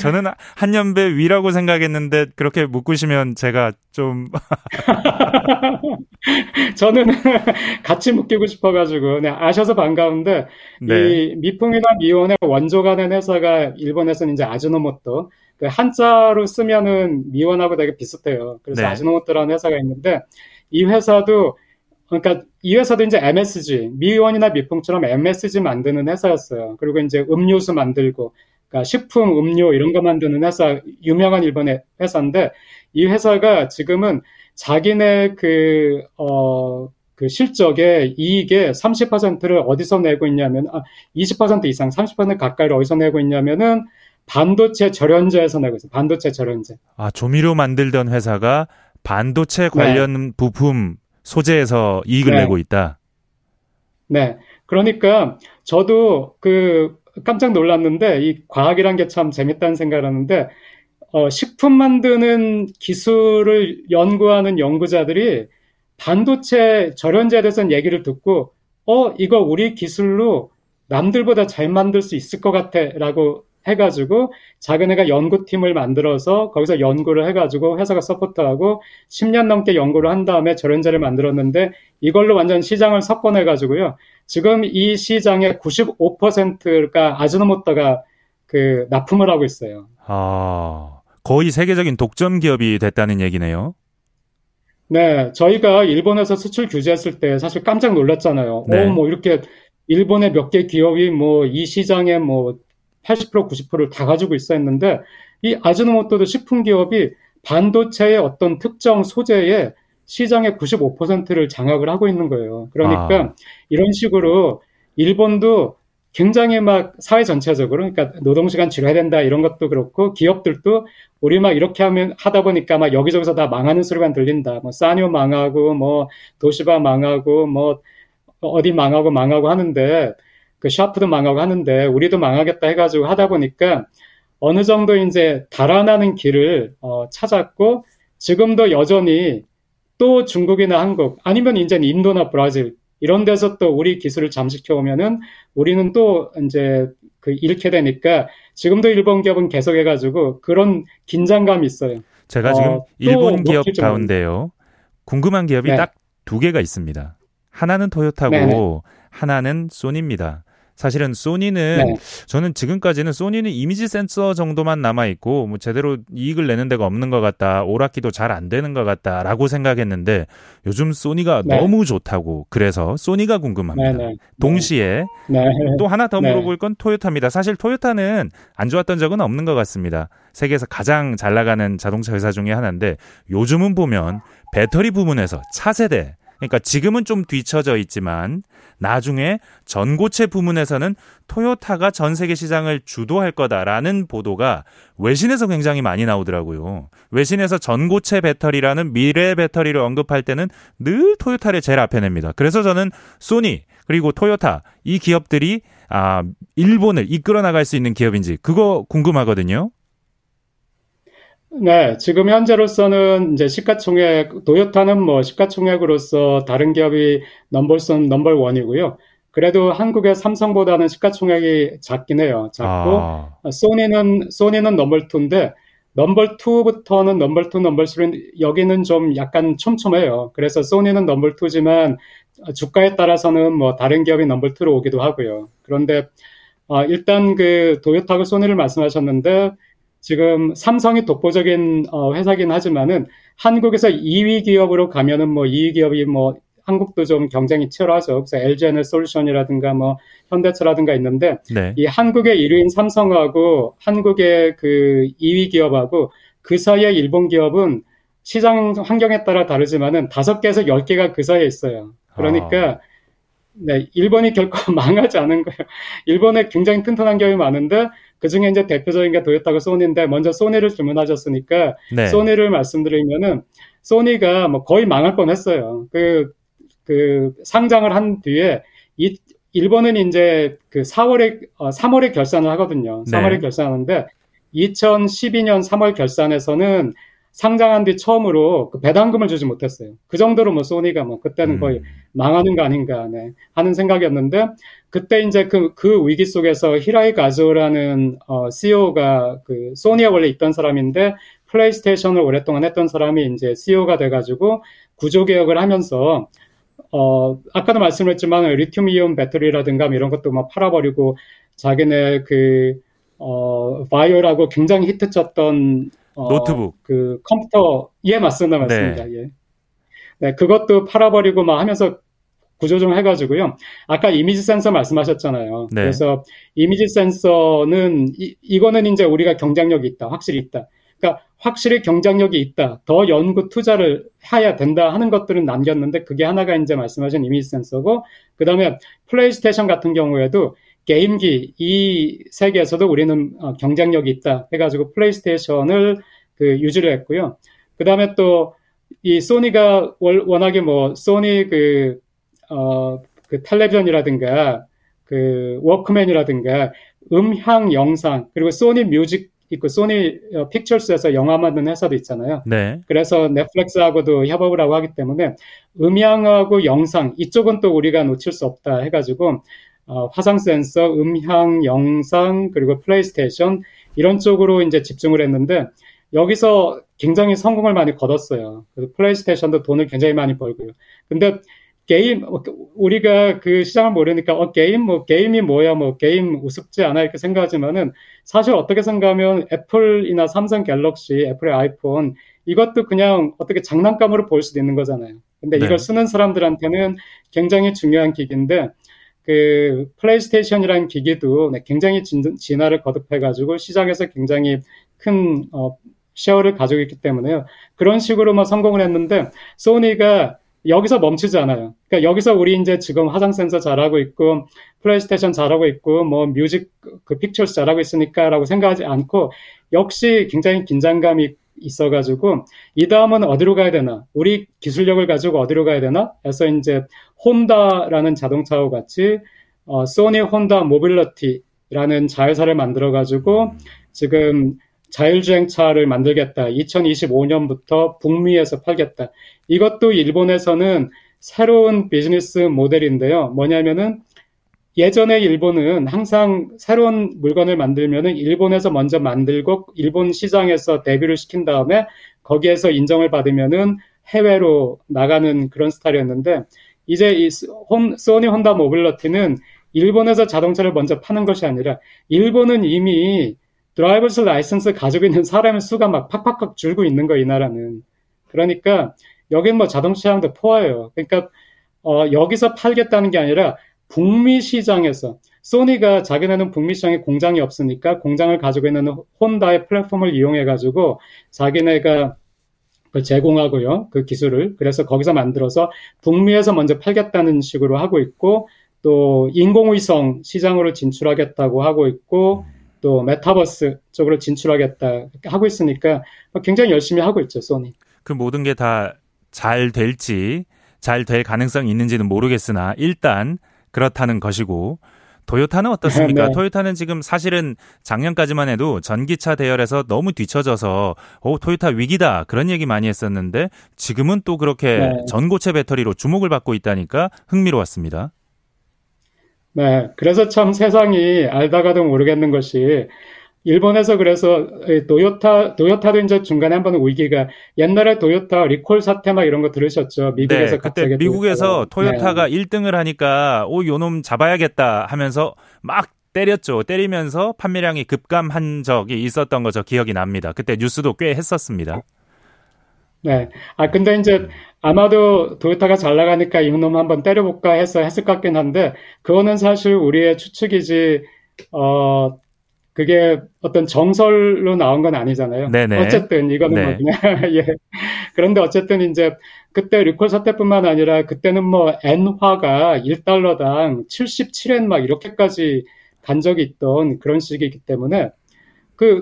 저는 한 연배 위라고 생각했는데, 그렇게 묶으시면 제가 좀. 저는 같이 묶이고 싶어가지고, 네, 아셔서 반가운데, 네. 이 미풍이나 미온의 원조가 된 회사가 일본에서는 이제 아지노모토, 그 한자로 쓰면은 미원하고 되게 비슷해요. 그래서 네. 아지노모토라는 회사가 있는데 이 회사도 그러니까 이 회사도 이제 MSG, 미원이나 미풍처럼 MSG 만드는 회사였어요. 그리고 이제 음료수 만들고, 그러니까 식품, 음료 이런 거 만드는 회사, 유명한 일본의 회사인데 이 회사가 지금은 자기네 그 실적의 이익의 30%를 어디서 내고 있냐면 20% 이상, 30% 가까이를 어디서 내고 있냐면은 반도체 절연제에서 내고 있어요. 반도체 절연제. 아, 조미료 만들던 회사가 반도체 관련 네. 부품 소재에서 이익을 네. 내고 있다. 네. 그러니까 저도 그 깜짝 놀랐는데 이 과학이란 게 참 재밌다는 생각을 하는데 식품 만드는 기술을 연구하는 연구자들이 반도체 절연제에 대해서는 얘기를 듣고 이거 우리 기술로 남들보다 잘 만들 수 있을 것 같아라고 해가지고 자기네가 연구팀을 만들어서 거기서 연구를 해가지고 회사가 서포트하고 10년 넘게 연구를 한 다음에 절연제를 만들었는데 이걸로 완전 시장을 석권해가지고요. 지금 이 시장의 95%가 아지노모토가 그 납품을 하고 있어요. 아, 거의 세계적인 독점 기업이 됐다는 얘기네요. 네, 저희가 일본에서 수출 규제했을 때 사실 깜짝 놀랐잖아요. 네. 이렇게 일본의 몇 개 기업이 이 시장에 80%, 90%를 다 가지고 있어 했는데 이 아지노모토도 식품 기업이 반도체의 어떤 특정 소재의 시장의 95%를 장악을 하고 있는 거예요. 그러니까 이런 식으로 일본도 굉장히 사회 전체적으로 그러니까 노동시간 줄여야 된다 이런 것도 그렇고 기업들도 우리 이렇게 하다 보니까 여기저기서 다 망하는 소리가 들린다. 사뇨 망하고 도시바 망하고 어디 망하고 하는데 그 샤프도 망하고 하는데 우리도 망하겠다 해가지고 하다 보니까 어느 정도 이제 달아나는 길을 찾았고 지금도 여전히 또 중국이나 한국 아니면 이제 인도나 브라질 이런 데서 또 우리 기술을 잠식해 오면은 우리는 또 이제 그 잃게 되니까 지금도 일본 기업은 계속 해가지고 그런 긴장감이 있어요. 제가 지금 일본 기업 가운데요 궁금한 기업이 네. 딱 두 개가 있습니다. 하나는 토요타고 네네. 하나는 소니입니다. 사실은 소니는 네. 저는 지금까지는 소니는 이미지 센서 정도만 남아있고 제대로 이익을 내는 데가 없는 것 같다. 오락기도 잘 안 되는 것 같다라고 생각했는데 요즘 소니가 네. 너무 좋다고 그래서 소니가 궁금합니다. 네, 네. 동시에 네. 또 하나 더 물어볼 건 토요타입니다. 사실 토요타는 안 좋았던 적은 없는 것 같습니다. 세계에서 가장 잘 나가는 자동차 회사 중에 하나인데 요즘은 보면 배터리 부문에서 차세대 그러니까 지금은 좀 뒤처져 있지만 나중에 전고체 부문에서는 토요타가 전 세계 시장을 주도할 거다라는 보도가 외신에서 굉장히 많이 나오더라고요. 외신에서 전고체 배터리라는 미래 배터리를 언급할 때는 늘 토요타를 제일 앞에 냅니다. 그래서 저는 소니 그리고 토요타 이 기업들이 일본을 이끌어 나갈 수 있는 기업인지 그거 궁금하거든요. 네, 지금 현재로서는 이제 시가총액, 도요타는 시가총액으로서 다른 기업이 넘버원이고요. 그래도 한국의 삼성보다는 시가총액이 작긴 해요. 작고, 소니는 넘버2인데, 넘버2부터는 넘버2, 넘버3, 여기는 좀 약간 촘촘해요. 그래서 소니는 넘버2지만 주가에 따라서는 다른 기업이 넘버2로 오기도 하고요. 그런데, 일단 도요타하고 소니를 말씀하셨는데, 지금 삼성이 독보적인 회사긴 하지만은 한국에서 2위 기업으로 가면은 2위 기업이 한국도 좀 경쟁이 치열하죠. 그래서 LG에너지 솔루션이라든가 현대차라든가 있는데 네. 이 한국의 1위인 삼성하고 한국의 그 2위 기업하고 그 사이에 일본 기업은 시장 환경에 따라 다르지만은 5개에서 10개가 그 사이에 있어요. 그러니까 네, 일본이 결코 망하지 않은 거예요. 일본에 굉장히 튼튼한 기업이 많은데 그중에 이제 대표적인 게 도요타고 소니인데 먼저 소니를 질문하셨으니까 네. 소니를 말씀드리면은 소니가 거의 망할 뻔했어요. 그 상장을 한 뒤에 일본은 이제 3월에 결산을 하거든요. 3월에 네. 결산하는데 2012년 3월 결산에서는 상장한 뒤 처음으로 배당금을 주지 못했어요. 그 정도로 소니가 그때는 거의 망하는 거 아닌가 네, 하는 생각이었는데 그때 이제 그 위기 속에서 히라이 가즈오라는 CEO가 소니에 원래 있던 사람인데 플레이스테이션을 오랫동안 했던 사람이 이제 CEO가 돼가지고 구조 개혁을 하면서 아까도 말씀했지만 리튬이온 배터리라든가 이런 것도 팔아버리고 자기네 바이오라고 굉장히 히트쳤던 노트북, 그 컴퓨터, 예 맞습니다. 네. 예. 네, 그것도 팔아버리고 막 하면서 구조조정 해가지고요. 아까 이미지 센서 말씀하셨잖아요. 네. 그래서 이미지 센서는 이거는 이제 우리가 경쟁력이 있다, 확실히 있다. 그러니까 확실히 경쟁력이 있다, 더 연구 투자를 해야 된다 하는 것들은 남겼는데 그게 하나가 이제 말씀하신 이미지 센서고, 그 다음에 플레이스테이션 같은 경우에도 게임기 이 세계에서도 우리는 경쟁력이 있다 해가지고 플레이스테이션을 그 유지를 했고요. 그 다음에 또 이 소니가 워낙에 뭐 소니 그 텔레비전이라든가 그 워크맨이라든가 음향 영상, 그리고 소니 뮤직 있고 소니 픽처스에서 영화 만드는 회사도 있잖아요. 네. 그래서 넷플릭스하고도 협업을 하고 하기 때문에 음향하고 영상 이쪽은 또 우리가 놓칠 수 없다 해가지고 화상 센서, 음향, 영상, 그리고 플레이스테이션 이런 쪽으로 이제 집중을 했는데 여기서 굉장히 성공을 많이 거뒀어요. 그래서 플레이스테이션도 돈을 굉장히 많이 벌고요. 근데 게임, 우리가 그 시장을 모르니까, 게임이 뭐야, 게임 우습지 않아, 이렇게 생각하지만은, 사실 어떻게 생각하면 애플이나 삼성 갤럭시, 애플의 아이폰, 이것도 그냥 어떻게 장난감으로 볼 수도 있는 거잖아요. 근데 네. 이걸 쓰는 사람들한테는 굉장히 중요한 기기인데, 그 플레이스테이션이라는 기기도 굉장히 진화를 거듭해가지고, 시장에서 굉장히 큰, 쉐어를 가지고 있기 때문에요. 그런 식으로만 성공을 했는데, 소니가 여기서 멈추지 않아요. 그러니까 여기서 우리 이제 지금 화상 센서 잘하고 있고, 플레이스테이션 잘하고 있고, 뮤직, 픽처스 잘하고 있으니까라고 생각하지 않고, 역시 굉장히 긴장감이 있어가지고, 이 다음은 어디로 가야 되나? 우리 기술력을 가지고 어디로 가야 되나? 해서 이제, 혼다라는 자동차와 같이, 소니 혼다 모빌러티라는 자회사를 만들어가지고, 지금, 자율주행차를 만들겠다. 2025년부터 북미에서 팔겠다. 이것도 일본에서는 새로운 비즈니스 모델인데요. 뭐냐면은 예전에 일본은 항상 새로운 물건을 만들면은 일본에서 먼저 만들고 일본 시장에서 데뷔를 시킨 다음에 거기에서 인정을 받으면은 해외로 나가는 그런 스타일이었는데 이제 이 소니 혼다 모빌러티는 일본에서 자동차를 먼저 파는 것이 아니라 일본은 이미 드라이버스 라이선스 가지고 있는 사람의 수가 막 팍팍팍 줄고 있는 거예요, 이 나라는. 그러니까, 여긴 자동차 시장도 포화예요. 그러니까, 여기서 팔겠다는 게 아니라, 북미 시장에서, 소니가 자기네는 북미 시장에 공장이 없으니까, 공장을 가지고 있는 혼다의 플랫폼을 이용해가지고, 자기네가 그걸 제공하고요, 그 기술을. 그래서 거기서 만들어서, 북미에서 먼저 팔겠다는 식으로 하고 있고, 또, 인공위성 시장으로 진출하겠다고 하고 있고, 또 메타버스 쪽으로 진출하겠다 하고 있으니까 굉장히 열심히 하고 있죠, 소니. 그 모든 게 다 잘 될지, 잘 될 가능성이 있는지는 모르겠으나 일단 그렇다는 것이고 도요타는 어떻습니까? 네. 도요타는 지금 사실은 작년까지만 해도 전기차 대열에서 너무 뒤처져서 도요타 위기다 그런 얘기 많이 했었는데 지금은 또 그렇게 네. 전고체 배터리로 주목을 받고 있다니까 흥미로웠습니다. 네, 그래서 참 세상이 알다가도 모르겠는 것이 일본에서 그래서 도요타도 이제 중간에 한번 위기가 옛날에 도요타 리콜 사태 막 이런 거 들으셨죠? 미국에서 네, 그때 갑자기 미국에서 토요타가 네. 1등을 하니까 요놈 잡아야겠다 하면서 막 때렸죠. 때리면서 판매량이 급감한 적이 있었던 거 저 기억이 납니다. 그때 뉴스도 꽤 했었습니다. 네. 근데 이제 아마도 도요타가 잘 나가니까 이놈 한번 때려볼까 해서 했을 것 같긴 한데, 그거는 사실 우리의 추측이지, 그게 어떤 정설로 나온 건 아니잖아요. 네네. 어쨌든, 이거는 네. 예. 그런데 어쨌든 이제, 그때 리콜 사태뿐만 아니라, 그때는 엔화가 1달러당 77엔 막 이렇게까지 간 적이 있던 그런 시기이기 때문에,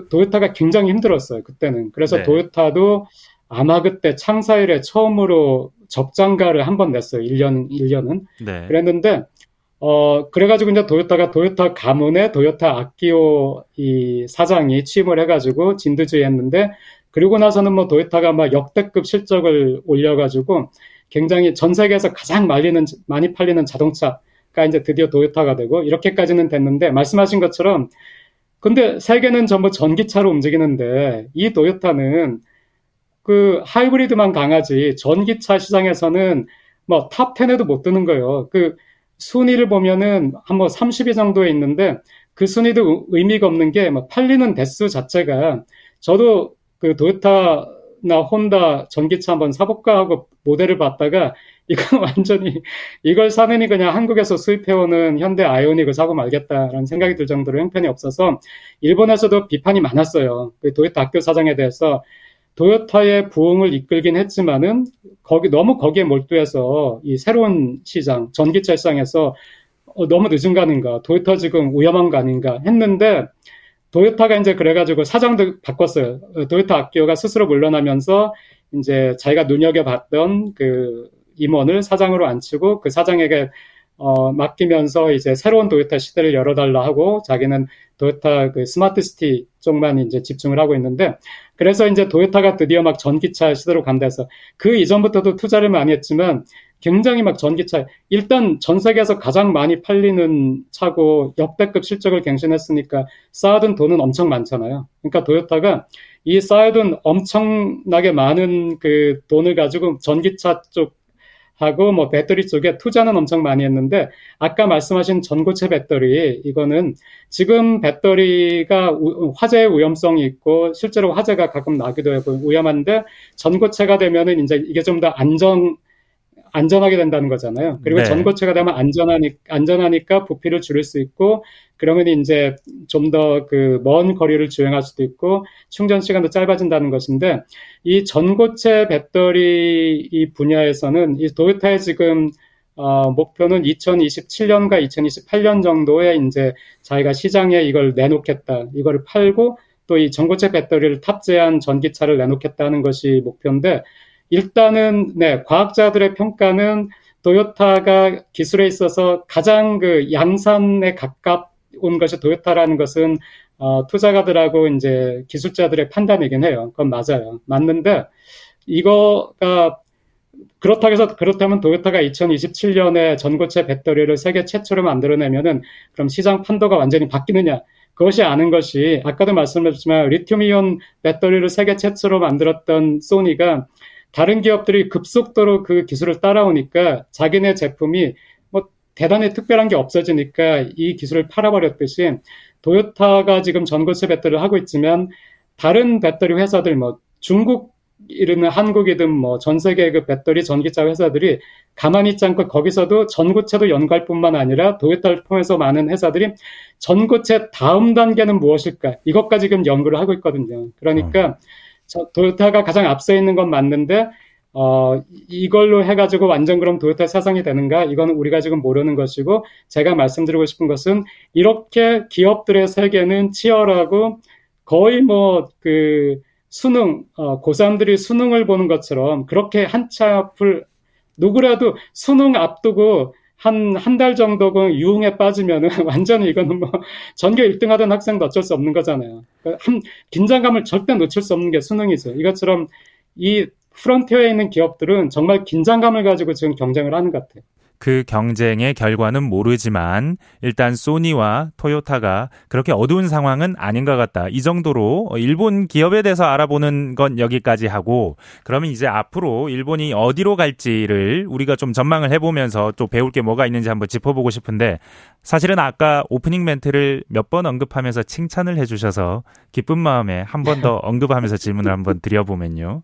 도요타가 굉장히 힘들었어요, 그때는. 그래서 네. 도요타도, 아마 그때 창사 이래 처음으로 적장가를 한번 냈어요. 1년은. 네. 그랬는데, 그래가지고 이제 도요타 가문에 도요타 아키오 이 사장이 취임을 해가지고 진두지휘 했는데, 그리고 나서는 도요타가 역대급 실적을 올려가지고 굉장히 전 세계에서 가장 많이 팔리는 자동차가 이제 드디어 도요타가 되고, 이렇게까지는 됐는데, 말씀하신 것처럼, 근데 세계는 전부 전기차로 움직이는데, 이 도요타는 하이브리드만 강하지, 전기차 시장에서는 탑 10에도 못 드는 거예요. 순위를 보면은 30위 정도에 있는데, 그 순위도 의미가 없는 게 막 팔리는 대수 자체가, 저도 그 도요타나 혼다 전기차 한번 사볼까 하고 모델을 봤다가 이건 완전히 이걸 사느니 그냥 한국에서 수입해오는 현대 아이오닉을 사고 말겠다라는 생각이 들 정도로 형편이 없어서 일본에서도 비판이 많았어요. 그 도요타 아키오 사장에 대해서 도요타의 부흥을 이끌긴 했지만은 너무 거기에 몰두해서 이 새로운 시장, 전기차 시장에서 너무 늦은 거 아닌가, 도요타 지금 위험한 거 아닌가 했는데, 도요타가 이제 그래가지고 사장도 바꿨어요. 도요타 아키오가 스스로 물러나면서 이제 자기가 눈여겨봤던 그 임원을 사장으로 앉히고 그 사장에게 맡기면서 이제 새로운 도요타 시대를 열어달라 하고, 자기는 도요타 그 스마트시티 쪽만 이제 집중을 하고 있는데, 그래서 이제 도요타가 드디어 막 전기차 시대로 간다해서 그 이전부터도 투자를 많이 했지만 굉장히 막 전기차, 일단 전 세계에서 가장 많이 팔리는 차고 역대급 실적을 갱신했으니까 쌓아둔 돈은 엄청 많잖아요. 그러니까 도요타가 이 쌓아둔 엄청나게 많은 그 돈을 가지고 전기차 쪽 하고 뭐 배터리 쪽에 투자는 엄청 많이 했는데, 아까 말씀하신 전고체 배터리, 이거는 지금 배터리가 화재의 위험성이 있고 실제로 화재가 가끔 나기도 하고 위험한데, 전고체가 되면은 이제 이게 좀 더 안전하게 된다는 거잖아요. 그리고 네. 전고체가 되면 안전하니까 부피를 줄일 수 있고, 그러면 이제 좀 더 그 먼 거리를 주행할 수도 있고 충전 시간도 짧아진다는 것인데, 이 전고체 배터리 이 분야에서는 이 도요타의 지금 목표는 2027년과 2028년 정도에 이제 자기가 시장에 이걸 내놓겠다, 이거를 팔고 또 이 전고체 배터리를 탑재한 전기차를 내놓겠다는 것이 목표인데, 일단은 네, 과학자들의 평가는 도요타가 기술에 있어서 가장 그 양산에 가까운 것이 도요타라는 것은 투자가들하고 이제 기술자들의 판단이긴 해요. 그건 맞아요. 맞는데, 이거가 그렇다고 해서, 그렇다면 도요타가 2027년에 전고체 배터리를 세계 최초로 만들어내면은 그럼 시장 판도가 완전히 바뀌느냐? 그것이 아닌 것이, 아까도 말씀드렸지만 리튬이온 배터리를 세계 최초로 만들었던 소니가 다른 기업들이 급속도로 그 기술을 따라오니까 자기네 제품이 뭐 대단히 특별한 게 없어지니까 이 기술을 팔아버렸듯이, 도요타가 지금 전고체 배터리를 하고 있지만 다른 배터리 회사들, 뭐 중국이든 한국이든 뭐 전 세계의 그 배터리 전기차 회사들이 가만히 있지 않고 거기서도 전고체도 연구할 뿐만 아니라 도요타를 통해서 많은 회사들이 전고체 다음 단계는 무엇일까, 이것까지 지금 연구를 하고 있거든요. 그러니까 도요타가 가장 앞서 있는 건 맞는데, 이걸로 해가지고 완전 그럼 도요타 사상이 되는가? 이건 우리가 지금 모르는 것이고, 제가 말씀드리고 싶은 것은 이렇게 기업들의 세계는 치열하고 거의 뭐 그 수능, 고3들이 수능을 보는 것처럼 그렇게 한참 앞을, 누구라도 수능 앞두고 한 달 정도는 유흥에 빠지면은 완전히 이거는 뭐 전교 1등 하던 학생도 어쩔 수 없는 거잖아요. 그러니까 긴장감을 절대 놓칠 수 없는 게 수능이죠. 이것처럼 이 프론티어에 있는 기업들은 정말 긴장감을 가지고 지금 경쟁을 하는 것 같아요. 그 경쟁의 결과는 모르지만 일단 소니와 토요타가 그렇게 어두운 상황은 아닌 것 같다. 이 정도로 일본 기업에 대해서 알아보는 건 여기까지 하고, 그러면 이제 앞으로 일본이 어디로 갈지를 우리가 좀 전망을 해보면서 또 배울 게 뭐가 있는지 한번 짚어보고 싶은데, 사실은 아까 오프닝 멘트를 몇 번 언급하면서 칭찬을 해주셔서 기쁜 마음에 한 번 더 언급하면서 질문을 한번 드려보면요,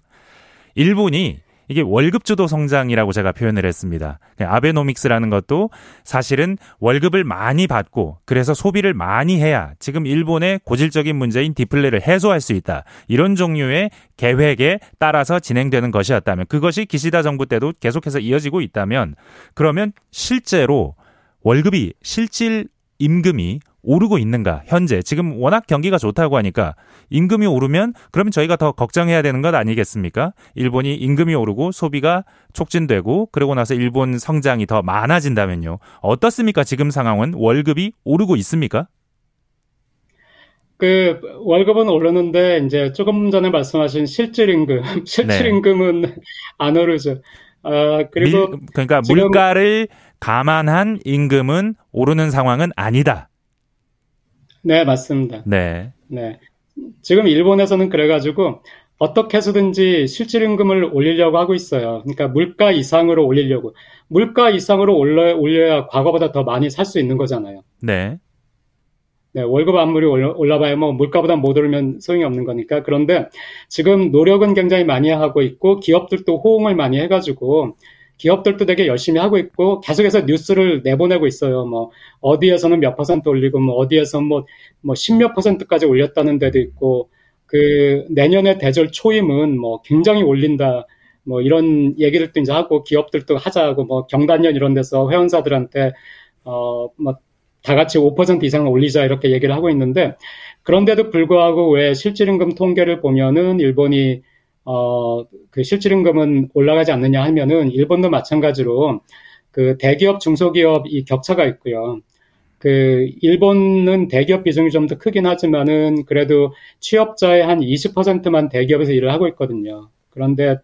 일본이 이게 월급주도 성장이라고 제가 표현을 했습니다. 아베노믹스라는 것도 사실은 월급을 많이 받고 그래서 소비를 많이 해야 지금 일본의 고질적인 문제인 디플레를 해소할 수 있다, 이런 종류의 계획에 따라서 진행되는 것이었다면, 그것이 기시다 정부 때도 계속해서 이어지고 있다면, 그러면 실제로 월급이, 실질 임금이 오르고 있는가? 현재 지금 워낙 경기가 좋다고 하니까 임금이 오르면 그러면 저희가 더 걱정해야 되는 것 아니겠습니까? 일본이 임금이 오르고 소비가 촉진되고 그러고 나서 일본 성장이 더 많아진다면요, 어떻습니까? 지금 상황은 월급이 오르고 있습니까? 그 월급은 오르는데 이제 조금 전에 말씀하신 실질 임금, 실질 임금은 네. 안 오르죠. 그리고 그러니까 물가를 감안한 임금은 오르는 상황은 아니다. 네, 맞습니다. 네. 네. 지금 일본에서는 그래가지고 어떻게 해서든지 실질임금을 올리려고 하고 있어요. 그러니까 물가 이상으로 올리려고. 물가 이상으로 올려야 과거보다 더 많이 살 수 있는 거잖아요. 네. 네, 월급 아무리 올라봐야 뭐 물가보다 못 오르면 소용이 없는 거니까. 그런데 지금 노력은 굉장히 많이 하고 있고 기업들도 호응을 많이 해가지고 기업들도 되게 열심히 하고 있고 계속해서 뉴스를 내보내고 있어요. 뭐 어디에서는 몇 퍼센트 올리고 뭐 어디에서는 뭐 10몇 퍼센트까지 올렸다는 데도 있고 그 내년에 대졸 초임은 뭐 굉장히 올린다. 뭐 이런 얘기들도 이제 하고 기업들도 하자고 뭐 경단련 이런 데서 회원사들한테 뭐 다 같이 5% 이상 올리자 이렇게 얘기를 하고 있는데 그런데도 불구하고 왜 실질임금 통계를 보면은 일본이 그 실질임금은 올라가지 않느냐 하면은 일본도 마찬가지로 그 대기업 중소기업 이 격차가 있고요. 그 일본은 대기업 비중이 좀 더 크긴 하지만은 그래도 취업자의 한 20%만 대기업에서 일을 하고 있거든요. 그런데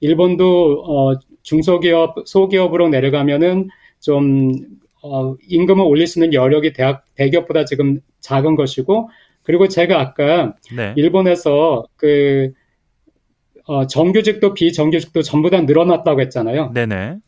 일본도 중소기업 소기업으로 내려가면은 좀 임금을 올릴 수 있는 여력이 대기업보다 지금 작은 것이고, 그리고 제가 아까 네. 일본에서 그 정규직도 비정규직도 전부 다 늘어났다고 했잖아요. 네네.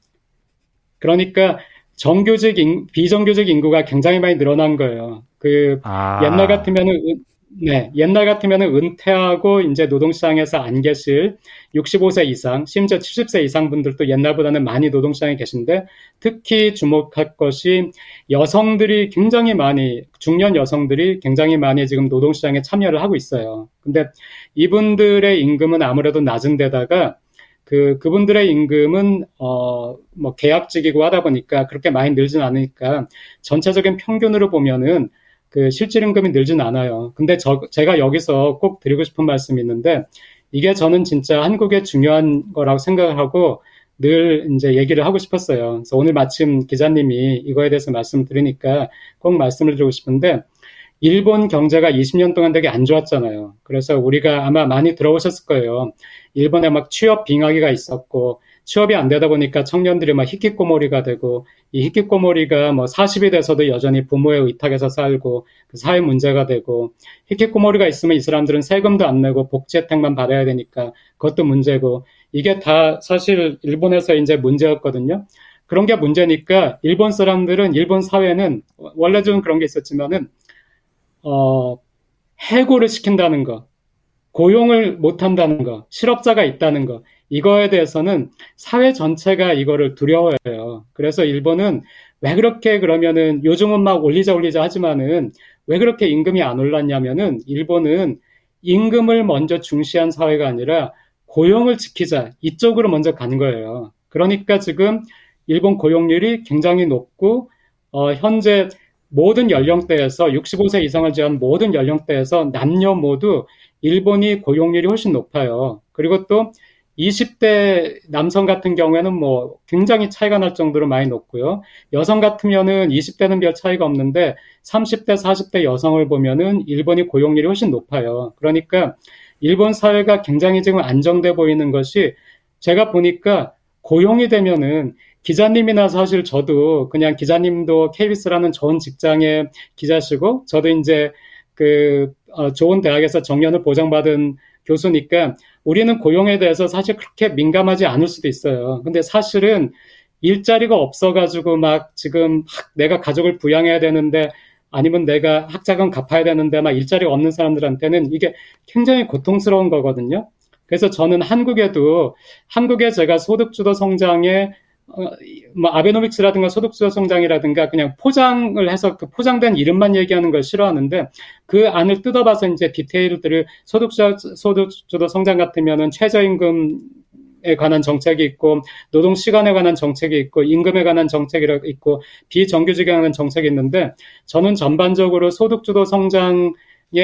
그러니까 정규직 비정규직 인구가 굉장히 많이 늘어난 거예요. 그 옛날 같으면은 네, 옛날 같으면은 은퇴하고 이제 노동시장에서 안 계실 65세 이상, 심지어 70세 이상 분들도 옛날보다는 많이 노동시장에 계신데 특히 주목할 것이 여성들이 굉장히 많이, 중년 여성들이 굉장히 많이 지금 노동시장에 참여를 하고 있어요. 근데 이분들의 임금은 아무래도 낮은 데다가 그분들의 임금은, 뭐 계약직이고 하다 보니까 그렇게 많이 늘진 않으니까 전체적인 평균으로 보면은 그 실질임금이 늘진 않아요. 근데 제가 여기서 꼭 드리고 싶은 말씀이 있는데 이게 저는 진짜 한국의 중요한 거라고 생각을 하고 늘 이제 얘기를 하고 싶었어요. 그래서 오늘 마침 기자님이 이거에 대해서 말씀드리니까 꼭 말씀을 드리고 싶은데 일본 경제가 20년 동안 되게 안 좋았잖아요. 그래서 우리가 아마 많이 들어오셨을 거예요. 일본에 막 취업 빙하기가 있었고 취업이 안 되다 보니까 청년들이 막 히키코모리가 되고 이 히키코모리가 뭐 40이 돼서도 여전히 부모의 의탁에서 살고 그 사회 문제가 되고 히키코모리가 있으면 이 사람들은 세금도 안 내고 복지 혜택만 받아야 되니까 그것도 문제고 이게 다 사실 일본에서 이제 문제였거든요. 그런 게 문제니까 일본 사람들은 일본 사회는 원래 좀 그런 게 있었지만은 해고를 시킨다는 거, 고용을 못 한다는 거, 실업자가 있다는 거 이거에 대해서는 사회 전체가 이거를 두려워해요. 그래서 일본은 왜 그렇게 그러면은 요즘은 막 올리자 하지만은 왜 그렇게 임금이 안 올랐냐면은 일본은 임금을 먼저 중시한 사회가 아니라 고용을 지키자 이쪽으로 먼저 간 거예요. 그러니까 지금 일본 고용률이 굉장히 높고 현재 모든 연령대에서 65세 이상을 제한 모든 연령대에서 남녀 모두 일본이 고용률이 훨씬 높아요. 그리고 또 20대 남성 같은 경우에는 뭐 굉장히 차이가 날 정도로 많이 높고요. 여성 같으면은 20대는 별 차이가 없는데 30대, 40대 여성을 보면은 일본이 고용률이 훨씬 높아요. 그러니까 일본 사회가 굉장히 지금 안정돼 보이는 것이 제가 보니까 고용이 되면은 기자님이나 사실 저도 그냥 기자님도 KBS라는 좋은 직장의 기자시고 저도 이제 그 좋은 대학에서 정년을 보장받은 교수니까 우리는 고용에 대해서 사실 그렇게 민감하지 않을 수도 있어요. 근데 사실은 일자리가 없어가지고 막 지금 내가 가족을 부양해야 되는데 아니면 내가 학자금 갚아야 되는데 막 일자리가 없는 사람들한테는 이게 굉장히 고통스러운 거거든요. 그래서 저는 한국에도 한국에 제가 소득주도 성장에 뭐 아베노믹스라든가 소득주도 성장이라든가 그냥 포장을 해서 그 포장된 이름만 얘기하는 걸 싫어하는데 그 안을 뜯어봐서 이제 디테일들을 소득주도 성장 같으면은 최저임금에 관한 정책이 있고 노동 시간에 관한 정책이 있고 임금에 관한 정책이 있고 비정규직에 관한 정책이 있는데 저는 전반적으로 소득주도 성장의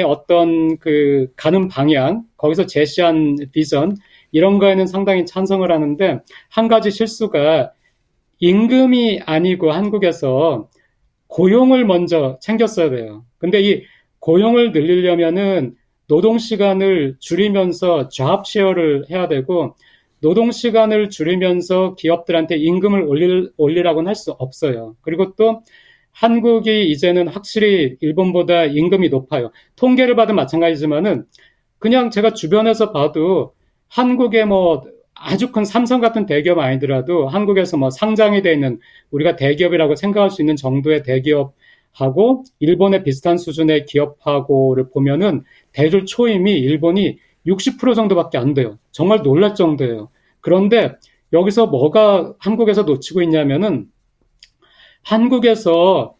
어떤 그 가는 방향 거기서 제시한 비전 이런 거에는 상당히 찬성을 하는데 한 가지 실수가 임금이 아니고 한국에서 고용을 먼저 챙겼어야 돼요. 근데 이 고용을 늘리려면은 노동시간을 줄이면서 잡쉐어를 해야 되고 노동시간을 줄이면서 기업들한테 임금을 올리라고는 할 수 없어요. 그리고 또 한국이 이제는 확실히 일본보다 임금이 높아요. 통계를 봐도 마찬가지지만은 그냥 제가 주변에서 봐도 한국의 뭐 아주 큰 삼성 같은 대기업 아니더라도 한국에서 뭐 상장이 돼 있는 우리가 대기업이라고 생각할 수 있는 정도의 대기업 하고 일본의 비슷한 수준의 기업하고를 보면은 대졸 초임이 일본이 60% 정도밖에 안 돼요. 정말 놀랄 정도예요. 그런데 여기서 뭐가 한국에서 놓치고 있냐면은 한국에서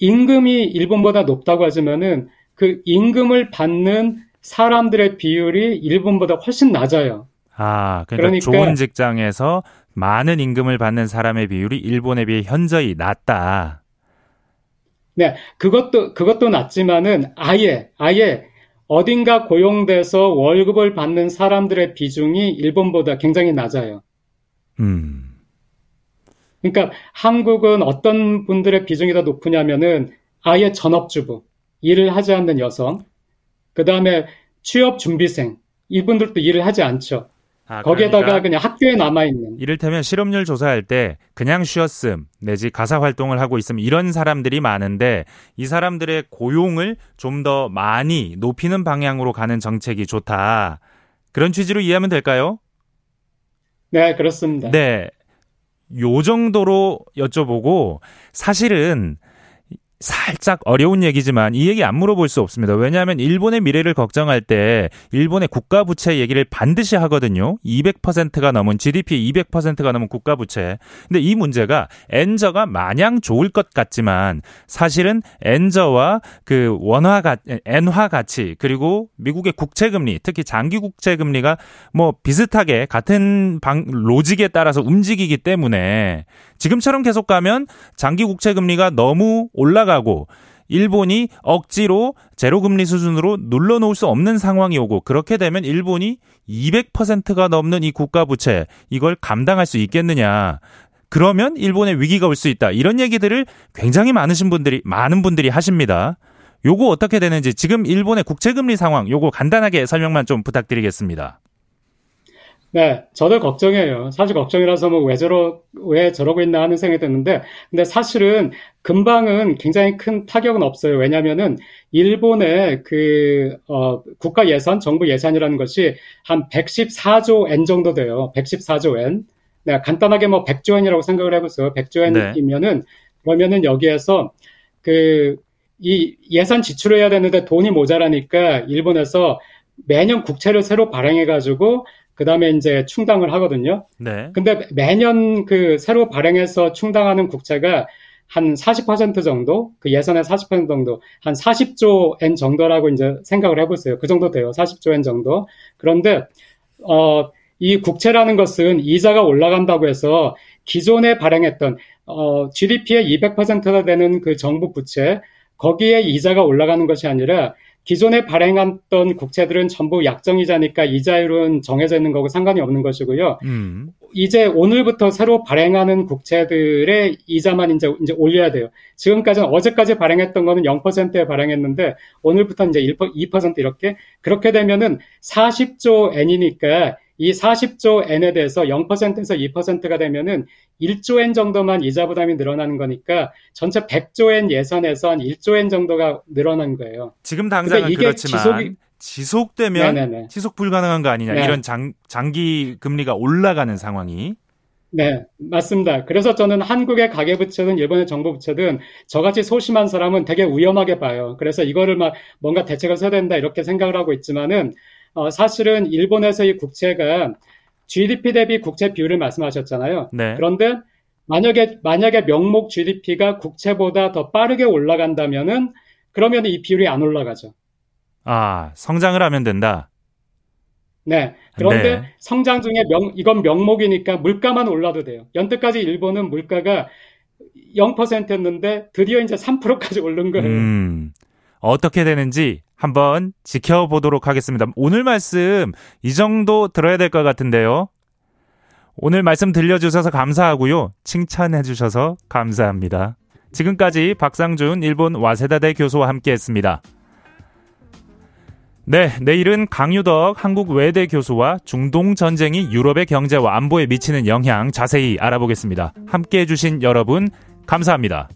임금이 일본보다 높다고 하지만은 그 임금을 받는 사람들의 비율이 일본보다 훨씬 낮아요. 아, 그러니까 좋은 직장에서 많은 임금을 받는 사람의 비율이 일본에 비해 현저히 낮다. 네, 그것도 낮지만은 아예 어딘가 고용돼서 월급을 받는 사람들의 비중이 일본보다 굉장히 낮아요. 그러니까 한국은 어떤 분들의 비중이 더 높으냐면은 아예 전업주부, 일을 하지 않는 여성, 그 다음에 취업준비생, 이분들도 일을 하지 않죠. 아, 거기에다가 그러니까 그냥 학교에 남아있는. 이를테면 실업률 조사할 때 그냥 쉬었음 내지 가사활동을 하고 있음 이런 사람들이 많은데 이 사람들의 고용을 좀 더 많이 높이는 방향으로 가는 정책이 좋다. 그런 취지로 이해하면 될까요? 네, 그렇습니다. 네, 요 정도로 여쭤보고 사실은 살짝 어려운 얘기지만 이 얘기 안 물어볼 수 없습니다. 왜냐하면 일본의 미래를 걱정할 때 일본의 국가부채 얘기를 반드시 하거든요. 200%가 넘은 GDP 200%가 넘은 국가부채. 근데 이 문제가 엔저가 마냥 좋을 것 같지만 사실은 엔저와 그 엔화 가치 그리고 미국의 국채금리 특히 장기 국채금리가 뭐 비슷하게 같은 로직에 따라서 움직이기 때문에 지금처럼 계속 가면 장기 국채금리가 너무 올라가고 일본이 억지로 제로금리 수준으로 눌러놓을 수 없는 상황이 오고 그렇게 되면 일본이 200%가 넘는 이 국가부채 이걸 감당할 수 있겠느냐. 그러면 일본에 위기가 올 수 있다. 이런 얘기들을 굉장히 많은 분들이 하십니다. 요거 어떻게 되는지 지금 일본의 국채금리 상황 요거 간단하게 설명만 좀 부탁드리겠습니다. 네, 저도 걱정이에요. 사실 걱정이라서 뭐 왜 저러고 있나 하는 생각이 드는데, 근데 사실은 금방은 굉장히 큰 타격은 없어요. 왜냐면은 일본의 국가 예산, 정부 예산이라는 것이 한 114조 엔 정도 돼요. 114조 엔. 네, 간단하게 뭐 100조 엔이라고 생각을 해보세요. 100조 엔이면은, 네. 그러면은 여기에서 이 예산 지출을 해야 되는데 돈이 모자라니까 일본에서 매년 국채를 새로 발행해가지고 그 다음에 이제 충당을 하거든요. 네. 근데 매년 새로 발행해서 충당하는 국채가 한 40% 정도, 그 예산의 40% 정도, 한 40조 엔 정도라고 이제 생각을 해보세요. 그 정도 돼요. 40조 엔 정도. 그런데, 이 국채라는 것은 이자가 올라간다고 해서 기존에 발행했던, GDP의 200%나 되는 그 정부 부채, 거기에 이자가 올라가는 것이 아니라 기존에 발행했던 국채들은 전부 약정이자니까 이자율은 정해져 있는 거고 상관이 없는 것이고요. 이제 오늘부터 새로 발행하는 국채들의 이자만 이제 올려야 돼요. 지금까지는 어제까지 발행했던 거는 0%에 발행했는데 오늘부터 이제 2% 이렇게. 그렇게 되면은 40조 엔이니까 이 40조 엔에 대해서 0%에서 2%가 되면은 1조 엔 정도만 이자 부담이 늘어나는 거니까 전체 100조 엔 예산에서 한 1조 엔 정도가 늘어난 거예요. 지금 당장은 그렇지만 지속되면 네네네. 지속 불가능한 거 아니냐. 네. 이런 장기 금리가 올라가는 상황이. 네, 맞습니다. 그래서 저는 한국의 가계부채든 일본의 정부부채든 저같이 소심한 사람은 되게 위험하게 봐요. 그래서 이거를 막 뭔가 대책을 써야 된다 이렇게 생각을 하고 있지만은 사실은 일본에서 이 국채가 GDP 대비 국채 비율을 말씀하셨잖아요. 네. 그런데 만약에 명목 GDP가 국채보다 더 빠르게 올라간다면은 그러면 이 비율이 안 올라가죠. 아, 성장을 하면 된다. 네. 그런데 네. 성장 중에 이건 명목이니까 물가만 올라도 돼요. 연때까지 일본은 물가가 0%였는데 드디어 이제 3%까지 오른 거예요. 어떻게 되는지 한번 지켜보도록 하겠습니다. 오늘 말씀 이 정도 들어야 될 것 같은데요. 오늘 말씀 들려주셔서 감사하고요. 칭찬해 주셔서 감사합니다. 지금까지 박상준 일본 와세다대 교수와 함께했습니다. 네, 내일은 강유덕 한국외대 교수와 중동전쟁이 유럽의 경제와 안보에 미치는 영향 자세히 알아보겠습니다. 함께해 주신 여러분 감사합니다.